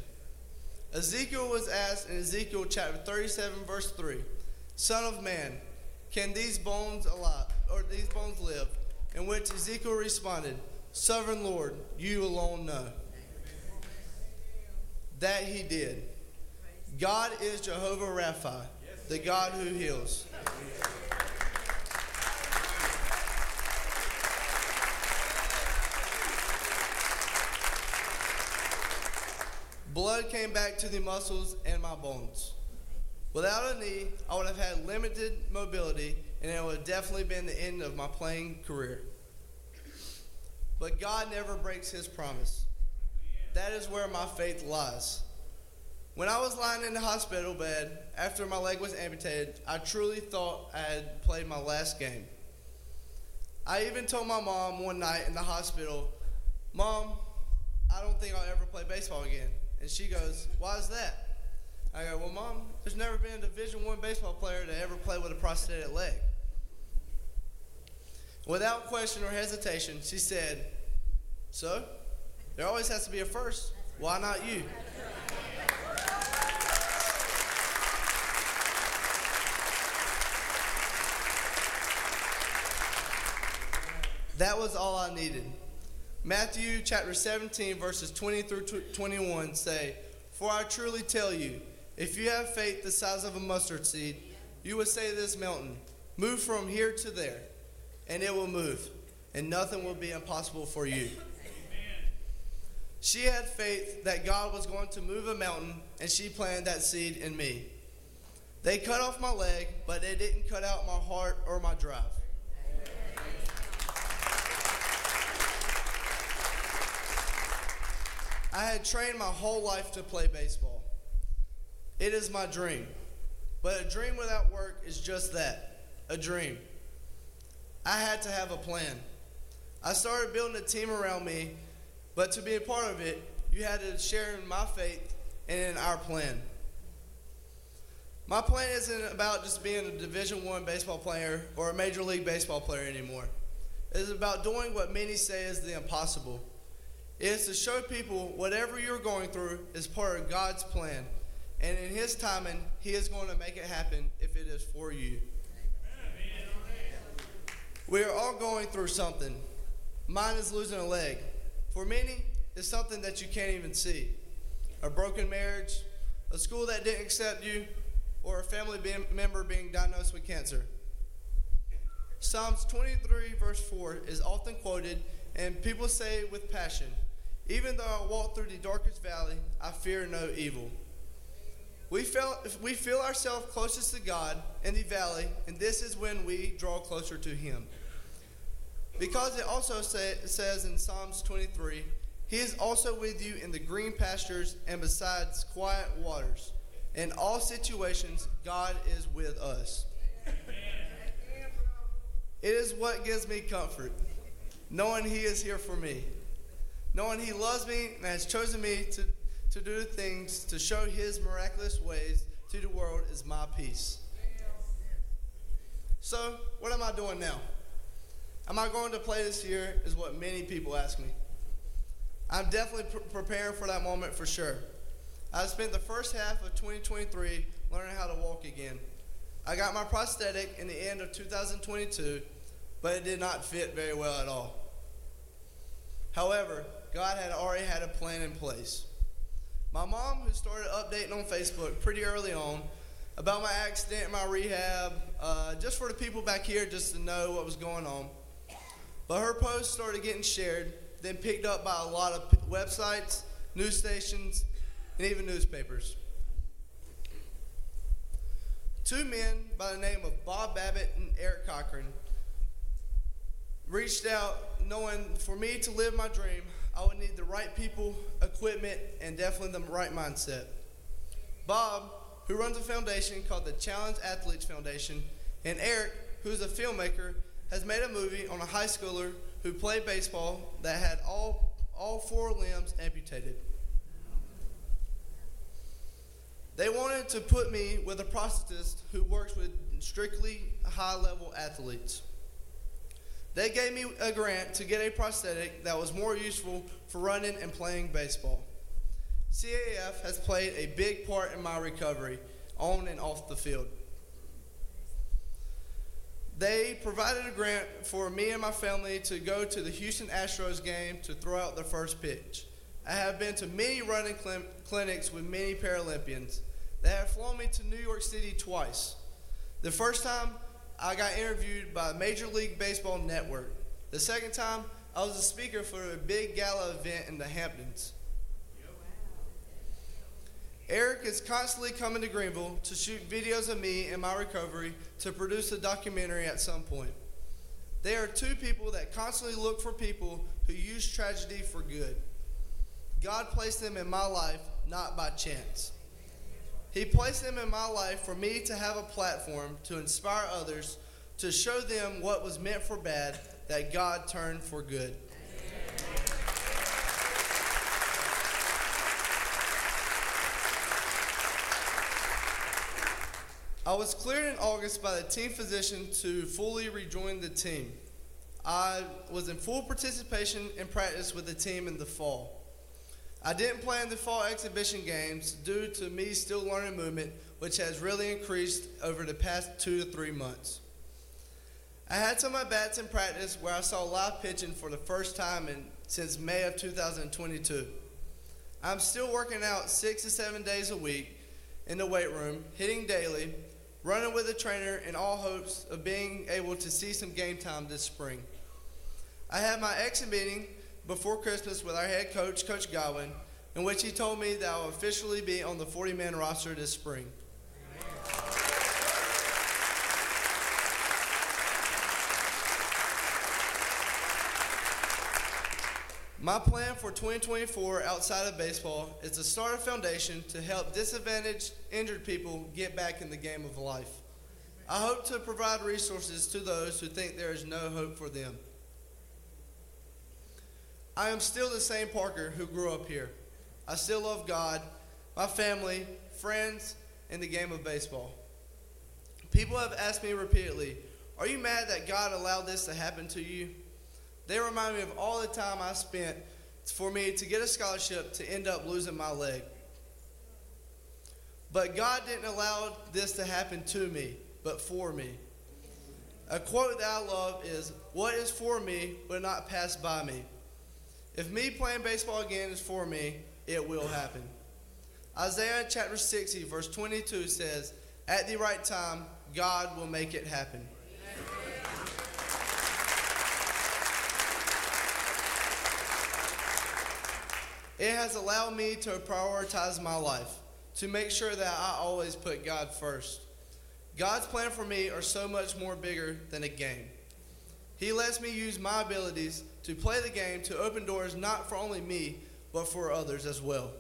Ezekiel was asked in Ezekiel chapter 37, verse 3, "Son of man, can these bones live?" In which Ezekiel responded, "Sovereign Lord, you alone know." That he did. God is Jehovah Rapha, the God who heals. Blood came back to the muscles and my bones. Without a knee, I would have had limited mobility, and it would have definitely been the end of my playing career. But God never breaks his promise. That is where my faith lies. When I was lying in the hospital bed after my leg was amputated, I truly thought I had played my last game. I even told my mom one night in the hospital, "Mom, I don't think I'll ever play baseball again." And she goes, "Why is that?" I go, "Well, Mom, there's never been a Division I baseball player to ever play with a prosthetic leg." Without question or hesitation, she said, "So? There always has to be a first. Why not you?" That was all I needed. Matthew chapter 17, verses 20 through 21 say, "For I truly tell you, if you have faith the size of a mustard seed, you would say to this mountain, 'Move from here to there,' and it will move, and nothing will be impossible for you." Amen. She had faith that God was going to move a mountain, and she planted that seed in me. They cut off my leg, but they didn't cut out my heart or my drive. Amen. I had trained my whole life to play baseball. It is my dream. But a dream without work is just that, a dream. I had to have a plan. I started building a team around me, but to be a part of it, you had to share in my faith and in our plan. My plan isn't about just being a Division I baseball player or a Major League Baseball player anymore. It is about doing what many say is the impossible. It is to show people whatever you're going through is part of God's plan. And in his timing, he is going to make it happen if it is for you. We are all going through something. Mine is losing a leg. For many, it's something that you can't even see. A broken marriage, a school that didn't accept you, or a family member being diagnosed with cancer. Psalms 23, verse 4 is often quoted, and people say with passion, "Even though I walk through the darkest valley, I fear no evil." We feel ourselves closest to God in the valley, and this is when we draw closer to him. Because it also says in Psalms 23, "He is also with you in the green pastures and beside quiet waters. In all situations, God is with us." It is what gives me comfort, knowing he is here for me, knowing he loves me and has chosen me to do things to show his miraculous ways to the world is my peace. So, what am I doing now? Am I going to play this year is what many people ask me. I'm definitely preparing for that moment for sure. I spent the first half of 2023 learning how to walk again. I got my prosthetic in the end of 2022, but it did not fit very well at all. However, God had already had a plan in place. My mom, who started updating on Facebook pretty early on about my accident, my rehab, just for the people back here just to know what was going on. But her post started getting shared, then picked up by a lot of websites, news stations, and even newspapers. Two men by the name of Bob Babbitt and Eric Cochran reached out knowing for me to live my dream, I would need the right people, equipment, and definitely the right mindset. Bob, who runs a foundation called the Challenge Athletes Foundation, and Eric, who is a filmmaker, has made a movie on a high schooler who played baseball that had all four limbs amputated. They wanted to put me with a prosthetist who works with strictly high-level athletes. They gave me a grant to get a prosthetic that was more useful for running and playing baseball. CAF has played a big part in my recovery, on and off the field. They provided a grant for me and my family to go to the Houston Astros game to throw out their first pitch. I have been to many running clinics with many Paralympians. They have flown me to New York City twice. The first time, I got interviewed by Major League Baseball Network. The second time, I was a speaker for a big gala event in the Hamptons. Eric is constantly coming to Greenville to shoot videos of me and my recovery to produce a documentary at some point. They are two people that constantly look for people who use tragedy for good. God placed them in my life, not by chance. He placed them in my life for me to have a platform to inspire others, to show them what was meant for bad, that God turned for good. I was cleared in August by the team physician to fully rejoin the team. I was in full participation and practice with the team in the fall. I didn't play in the fall exhibition games due to me still learning movement, which has really increased over the past 2 to 3 months. I had some at bats in practice where I saw live pitching for the first time since May of 2022. I'm still working out 6 to 7 days a week in the weight room, hitting daily, running with a trainer in all hopes of being able to see some game time this spring. I had my exit meeting before Christmas with our head coach, Coach Godwin, in which he told me that I will officially be on the 40-man roster this spring. My plan for 2024 outside of baseball is to start a foundation to help disadvantaged, injured people get back in the game of life. I hope to provide resources to those who think there is no hope for them. I am still the same Parker who grew up here. I still love God, my family, friends, and the game of baseball. People have asked me repeatedly, "Are you mad that God allowed this to happen to you?" They remind me of all the time I spent for me to get a scholarship to end up losing my leg. But God didn't allow this to happen to me, but for me. A quote that I love is, "What is for me will not pass by me." If me playing baseball again is for me, it will happen. Isaiah chapter 60, verse 22 says, "At the right time, God will make it happen." It has allowed me to prioritize my life, to make sure that I always put God first. God's plan for me are so much more bigger than a game. He lets me use my abilities to play the game to open doors not for only me, but for others as well.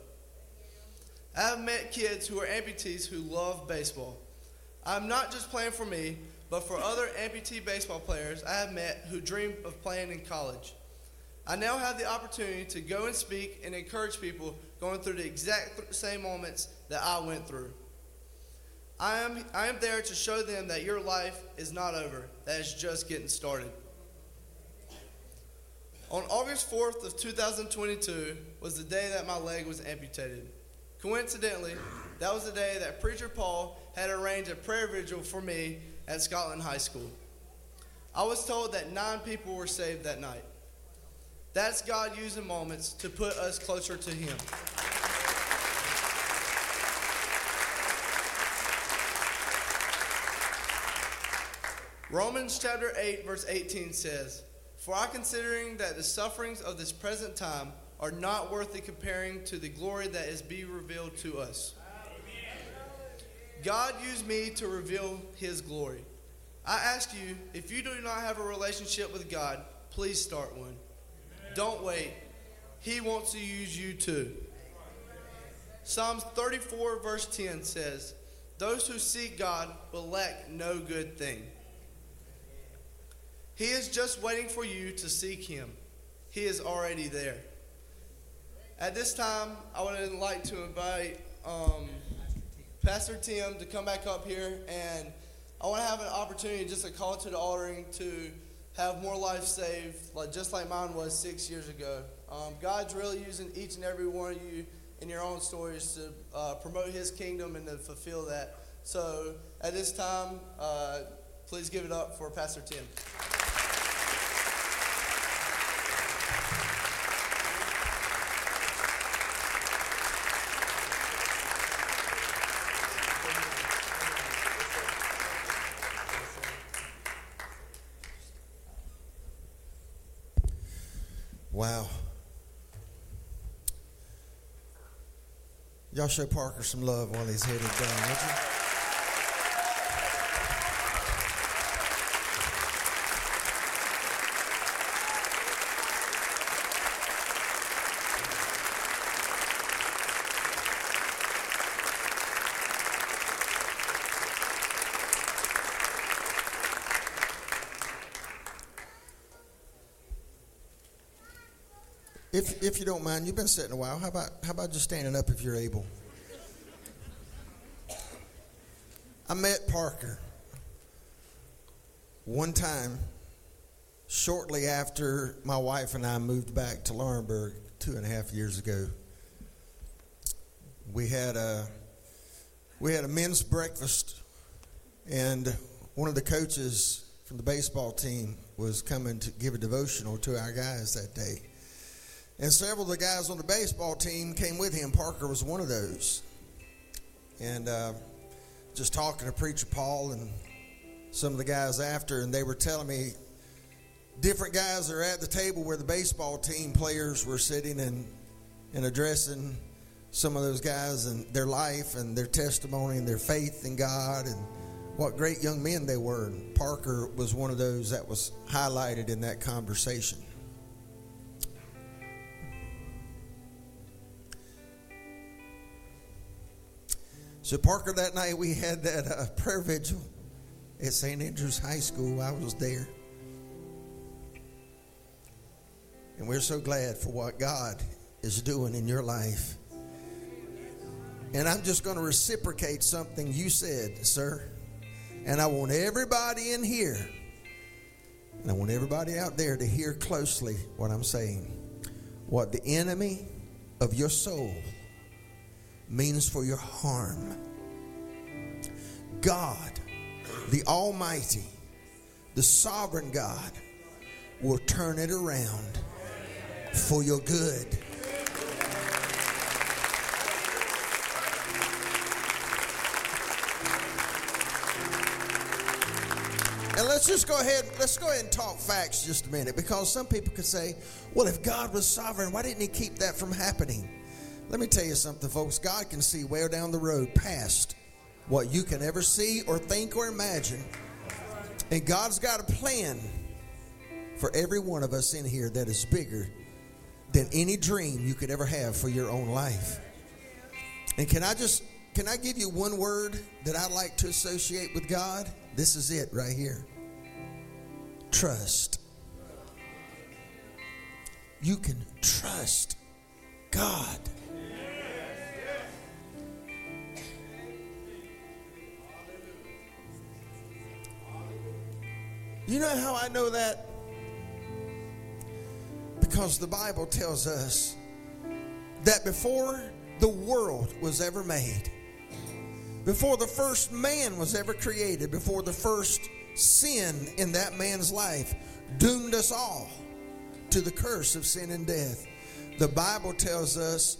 I have met kids who are amputees who love baseball. I'm not just playing for me, but for other amputee baseball players I have met who dream of playing in college. I now have the opportunity to go and speak and encourage people going through the exact same moments that I went through. I am there to show them that your life is not over, that it's just getting started. On August 4th of 2022 was the day that my leg was amputated. Coincidentally, that was the day that Preacher Paul had arranged a prayer vigil for me at Scotland High School. I was told that 9 people were saved that night. That's God using moments to put us closer to Him. Romans chapter 8, verse 18 says, "For I considering that the sufferings of this present time are not worth the comparing to the glory that is be revealed to us." God used me to reveal His glory. I ask you, if you do not have a relationship with God, please start one. Don't wait. He wants to use you too. Psalms 34 verse 10 says, "Those who seek God will lack no good thing." He is just waiting for you to seek Him. He is already there. At this time, I would like to invite Pastor Tim to come back up here, and I want to have an opportunity just to call to the altar to have more life saved, like just like mine was 6 years ago. God's really using each and every one of you in your own stories to promote His kingdom and to fulfill that. So at this time, please give it up for Pastor Tim. Wow. Y'all show Parker some love while he's headed down, would you? If you don't mind, you've been sitting a while. How about just standing up if you're able? I met Parker one time shortly after my wife and I moved back to Laurinburg 2.5 years ago. We had a men's breakfast, and one of the coaches from the baseball team was coming to give a devotional to our guys that day. And several of the guys on the baseball team came with him. Parker was one of those. And just talking to Preacher Paul and some of the guys after, and they were telling me different guys are at the table where the baseball team players were sitting and addressing some of those guys and their life and their testimony and their faith in God and what great young men they were. And Parker was one of those that was highlighted in that conversation. So Parker, that night we had that prayer vigil at St. Andrew's High School. I was there. And we're so glad for what God is doing in your life. And I'm just going to reciprocate something you said, sir. And I want everybody in here, and I want everybody out there to hear closely what I'm saying. What the enemy of your soul means for your harm, God, the Almighty, the Sovereign God, will turn it around for your good. And let's go ahead and talk facts just a minute, because some people could say, well, if God was sovereign, why didn't He keep that from happening? Let me tell you something, folks. God can see well down the road past what you can ever see or think or imagine. And God's got a plan for every one of us in here that is bigger than any dream you could ever have for your own life. And can I give you one word that I like to associate with God? This is it right here. Trust. You can trust God. You know how I know that? Because the Bible tells us that before the world was ever made, before the first man was ever created, before the first sin in that man's life doomed us all to the curse of sin and death, the Bible tells us,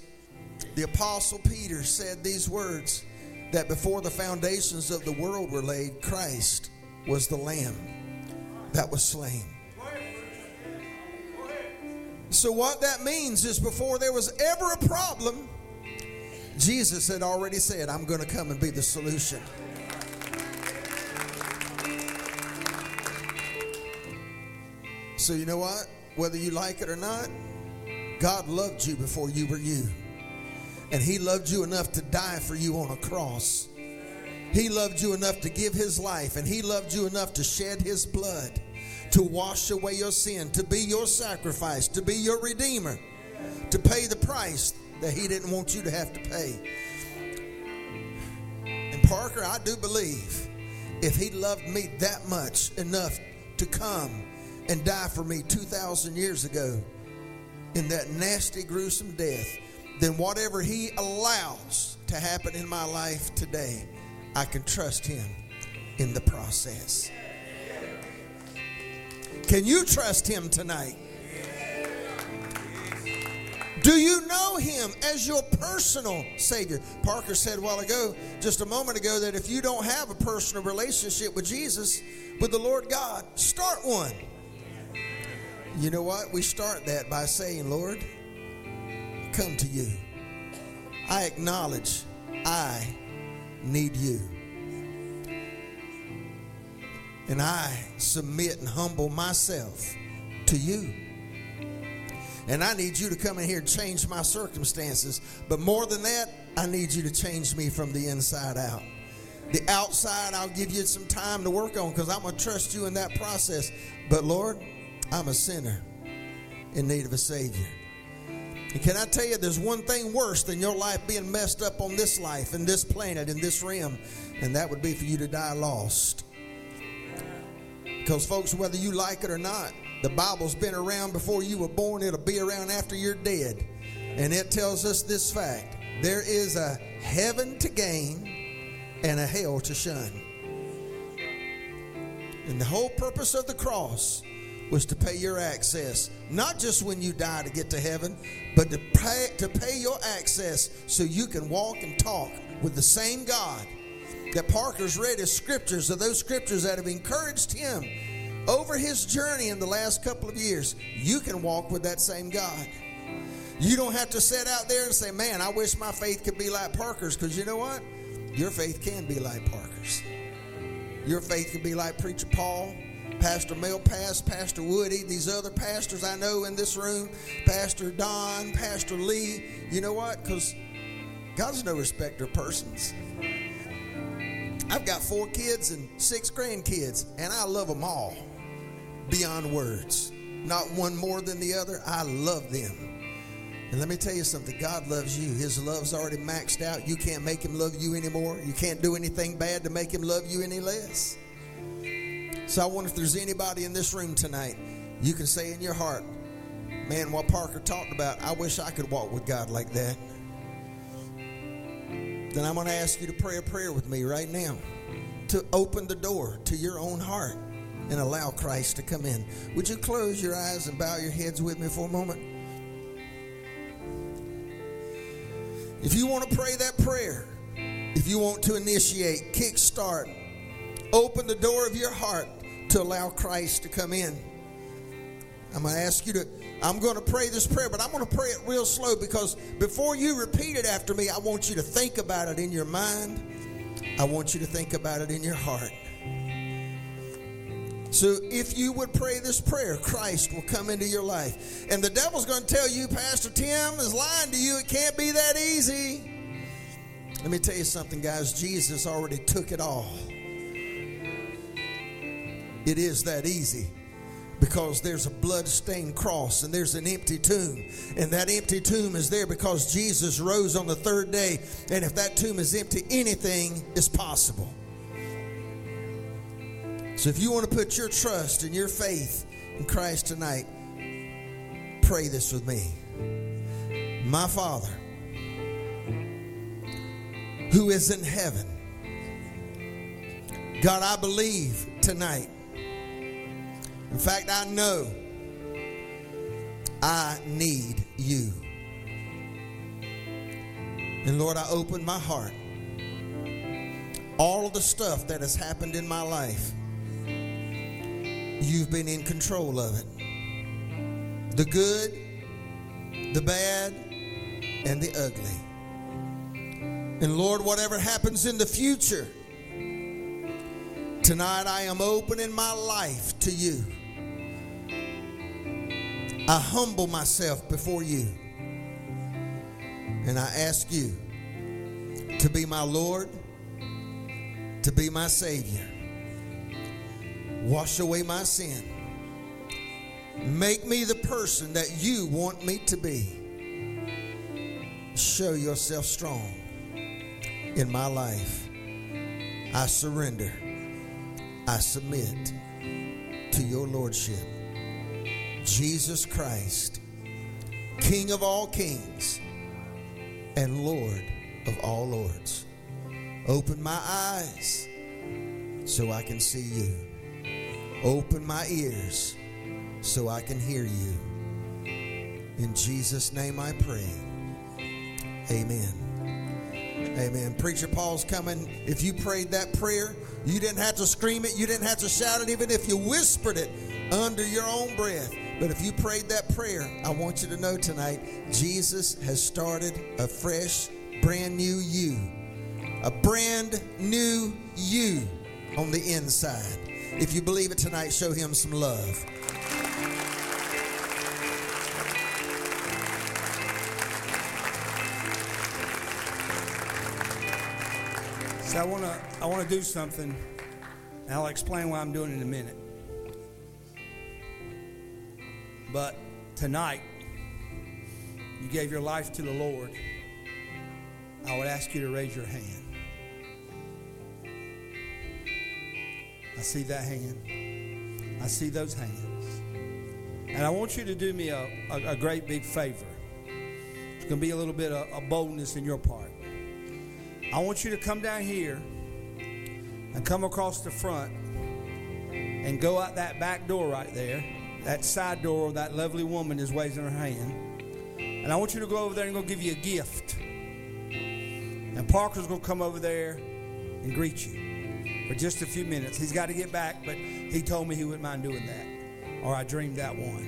the Apostle Peter said these words, that before the foundations of the world were laid, Christ was the Lamb that was slain. So what that means is before there was ever a problem, Jesus had already said, I'm going to come and be the solution. So you know what? Whether you like it or not, God loved you before you were you. And he loved you enough to die for you on a cross. He loved you enough to give his life. And he loved you enough to shed his blood, to wash away your sin, to be your sacrifice, to be your redeemer, to pay the price that he didn't want you to have to pay. And Parker, I do believe if he loved me that much enough to come and die for me 2,000 years ago in that nasty, gruesome death, then whatever he allows to happen in my life today, I can trust him in the process. Can you trust him tonight? Do you know him as your personal Savior? Parker said a while ago, just a moment ago, that if you don't have a personal relationship with Jesus, with the Lord God, start one. You know what? We start that by saying, Lord, come to you. I acknowledge I need you. And I submit and humble myself to you. And I need you to come in here and change my circumstances. But more than that, I need you to change me from the inside out. The outside, I'll give you some time to work on because I'm going to trust you in that process. But Lord, I'm a sinner in need of a Savior. And can I tell you, there's one thing worse than your life being messed up on this life, and this planet, and this realm, and that would be for you to die lost. Because, folks, whether you like it or not, the Bible's been around before you were born. It'll be around after you're dead. And it tells us this fact. There is a heaven to gain and a hell to shun. And the whole purpose of the cross was to pay your access, not just when you die to get to heaven, but to pay your access so you can walk and talk with the same God that Parker's read his scriptures, of those scriptures that have encouraged him over his journey in the last couple of years. You can walk with that same God. You don't have to sit out there and say, man, I wish my faith could be like Parker's, because you know what? Your faith can be like Parker's. Your faith can be like Preacher Paul, Pastor Malpass, Pastor Woody, these other pastors I know in this room, Pastor Don, Pastor Lee. You know what? Because God's no respecter of persons. I've got 4 kids and 6 grandkids, and I love them all beyond words. Not one more than the other. I love them. And let me tell you something. God loves you. His love's already maxed out. You can't make him love you anymore. You can't do anything bad to make him love you any less. So I wonder if there's anybody in this room tonight, you can say in your heart, man, what Parker talked about, I wish I could walk with God like that. Then I'm going to ask you to pray a prayer with me right now to open the door to your own heart and allow Christ to come in. Would you close your eyes and bow your heads with me for a moment? If you want to pray that prayer, if you want to initiate, kickstart, open the door of your heart to allow Christ to come in. I'm going to ask you to, I'm going to pray this prayer, but I'm going to pray it real slow because before you repeat it after me, I want you to think about it in your mind. I want you to think about it in your heart. So if you would pray this prayer, Christ will come into your life. And the devil's going to tell you, Pastor Tim is lying to you. It can't be that easy. Let me tell you something, guys. Jesus already took it all. It is that easy because there's a blood-stained cross and there's an empty tomb. And that empty tomb is there because Jesus rose on the third day. And if that tomb is empty, anything is possible. So if you want to put your trust and your faith in Christ tonight, pray this with me. My Father, who is in heaven. God, I believe tonight. In fact, I know I need you. And Lord, I open my heart. All of the stuff that has happened in my life, you've been in control of it. The good, the bad, and the ugly. And Lord, whatever happens in the future, tonight I am opening my life to you. I humble myself before you. And I ask you to be my Lord, to be my Savior. Wash away my sin. Make me the person that you want me to be. Show yourself strong in my life. I surrender. I submit to your Lordship. Jesus Christ, King of all kings and Lord of all lords. Open my eyes so I can see you. Open my ears so I can hear you. In Jesus' name I pray. Amen. Amen. Preacher Paul's coming. If you prayed that prayer, you didn't have to scream it. You didn't have to shout it, even if you whispered it under your own breath. But if you prayed that prayer, I want you to know tonight, Jesus has started a fresh, brand new you. A brand new you on the inside. If you believe it tonight, show him some love. So I want to do something, and I'll explain why I'm doing it in a minute. But tonight, you gave your life to the Lord. I would ask you to raise your hand. I see that hand. I see those hands. And I want you to do me a great big favor. It's going to be a little bit of boldness in your part. I want you to come down here and come across the front and go out that back door right there. That side door, that lovely woman is raising her hand. And I want you to go over there and go give you a gift. And Parker's going to come over there and greet you. For just a few minutes. He's got to get back, but he told me he wouldn't mind doing that. Or I dreamed that one.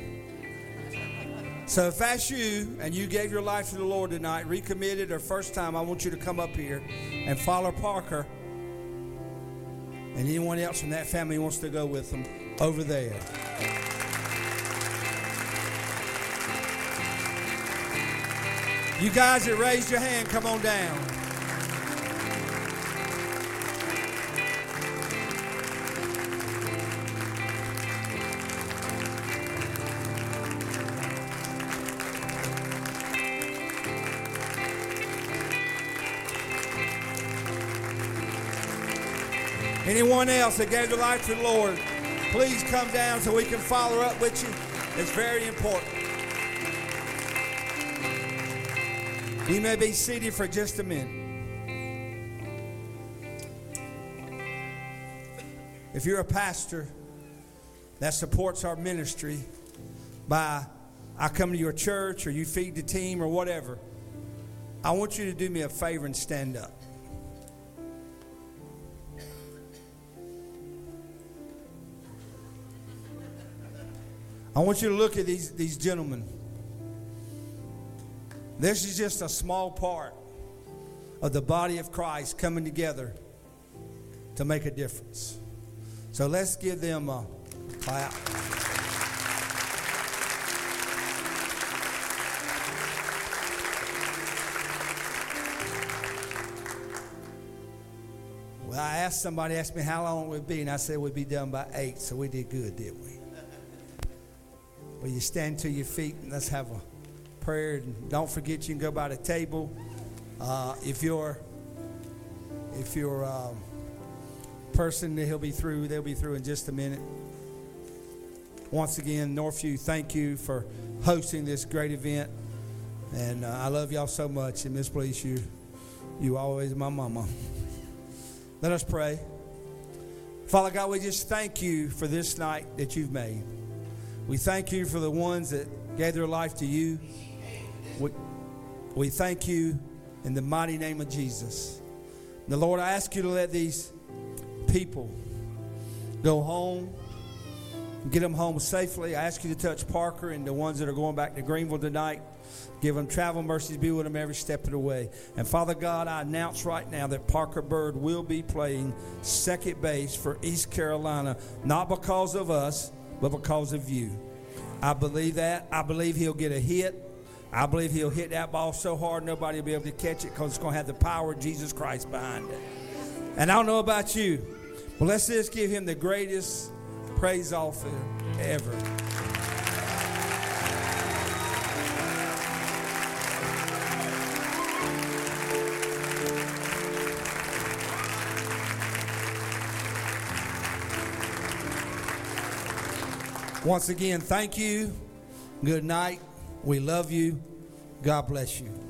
So if that's you, and you gave your life to the Lord tonight, recommitted or first time, I want you to come up here and follow Parker and anyone else from that family who wants to go with them over there. You guys that raised your hand, come on down. Anyone else that gave their life to the Lord, please come down so we can follow up with you. It's very important. You may be seated for just a minute. If you're a pastor that supports our ministry by I come to your church or you feed the team or whatever, I want you to do me a favor and stand up. I want you to look at these gentlemen. This is just a small part of the body of Christ coming together to make a difference. So let's give them a clap. Well, somebody asked me how long it would be, and I said we'd be done by 8, so we did good, didn't we? Well, you stand to your feet and let's have a prayer. And don't forget, you can go by the table. If you're a person, they'll be through in just a minute. Once again, Northview, thank you for hosting this great event. And I love y'all so much. And Miss Please, you always my mama. Let us pray. Father God, we just thank you for this night that you've made. We thank you for the ones that gave their life to you. We thank you in the mighty name of Jesus. Now, Lord, I ask you to let these people go home. Get them home safely. I ask you to touch Parker and the ones that are going back to Greenville tonight. Give them travel mercies. Be with them every step of the way. And, Father God, I announce right now that Parker Bird will be playing second base for East Carolina, not because of us, but because of you. I believe that. I believe he'll get a hit. I believe he'll hit that ball so hard nobody will be able to catch it because it's going to have the power of Jesus Christ behind it. And I don't know about you, but let's just give him the greatest praise offer ever. Once again, thank you. Good night. We love you. God bless you.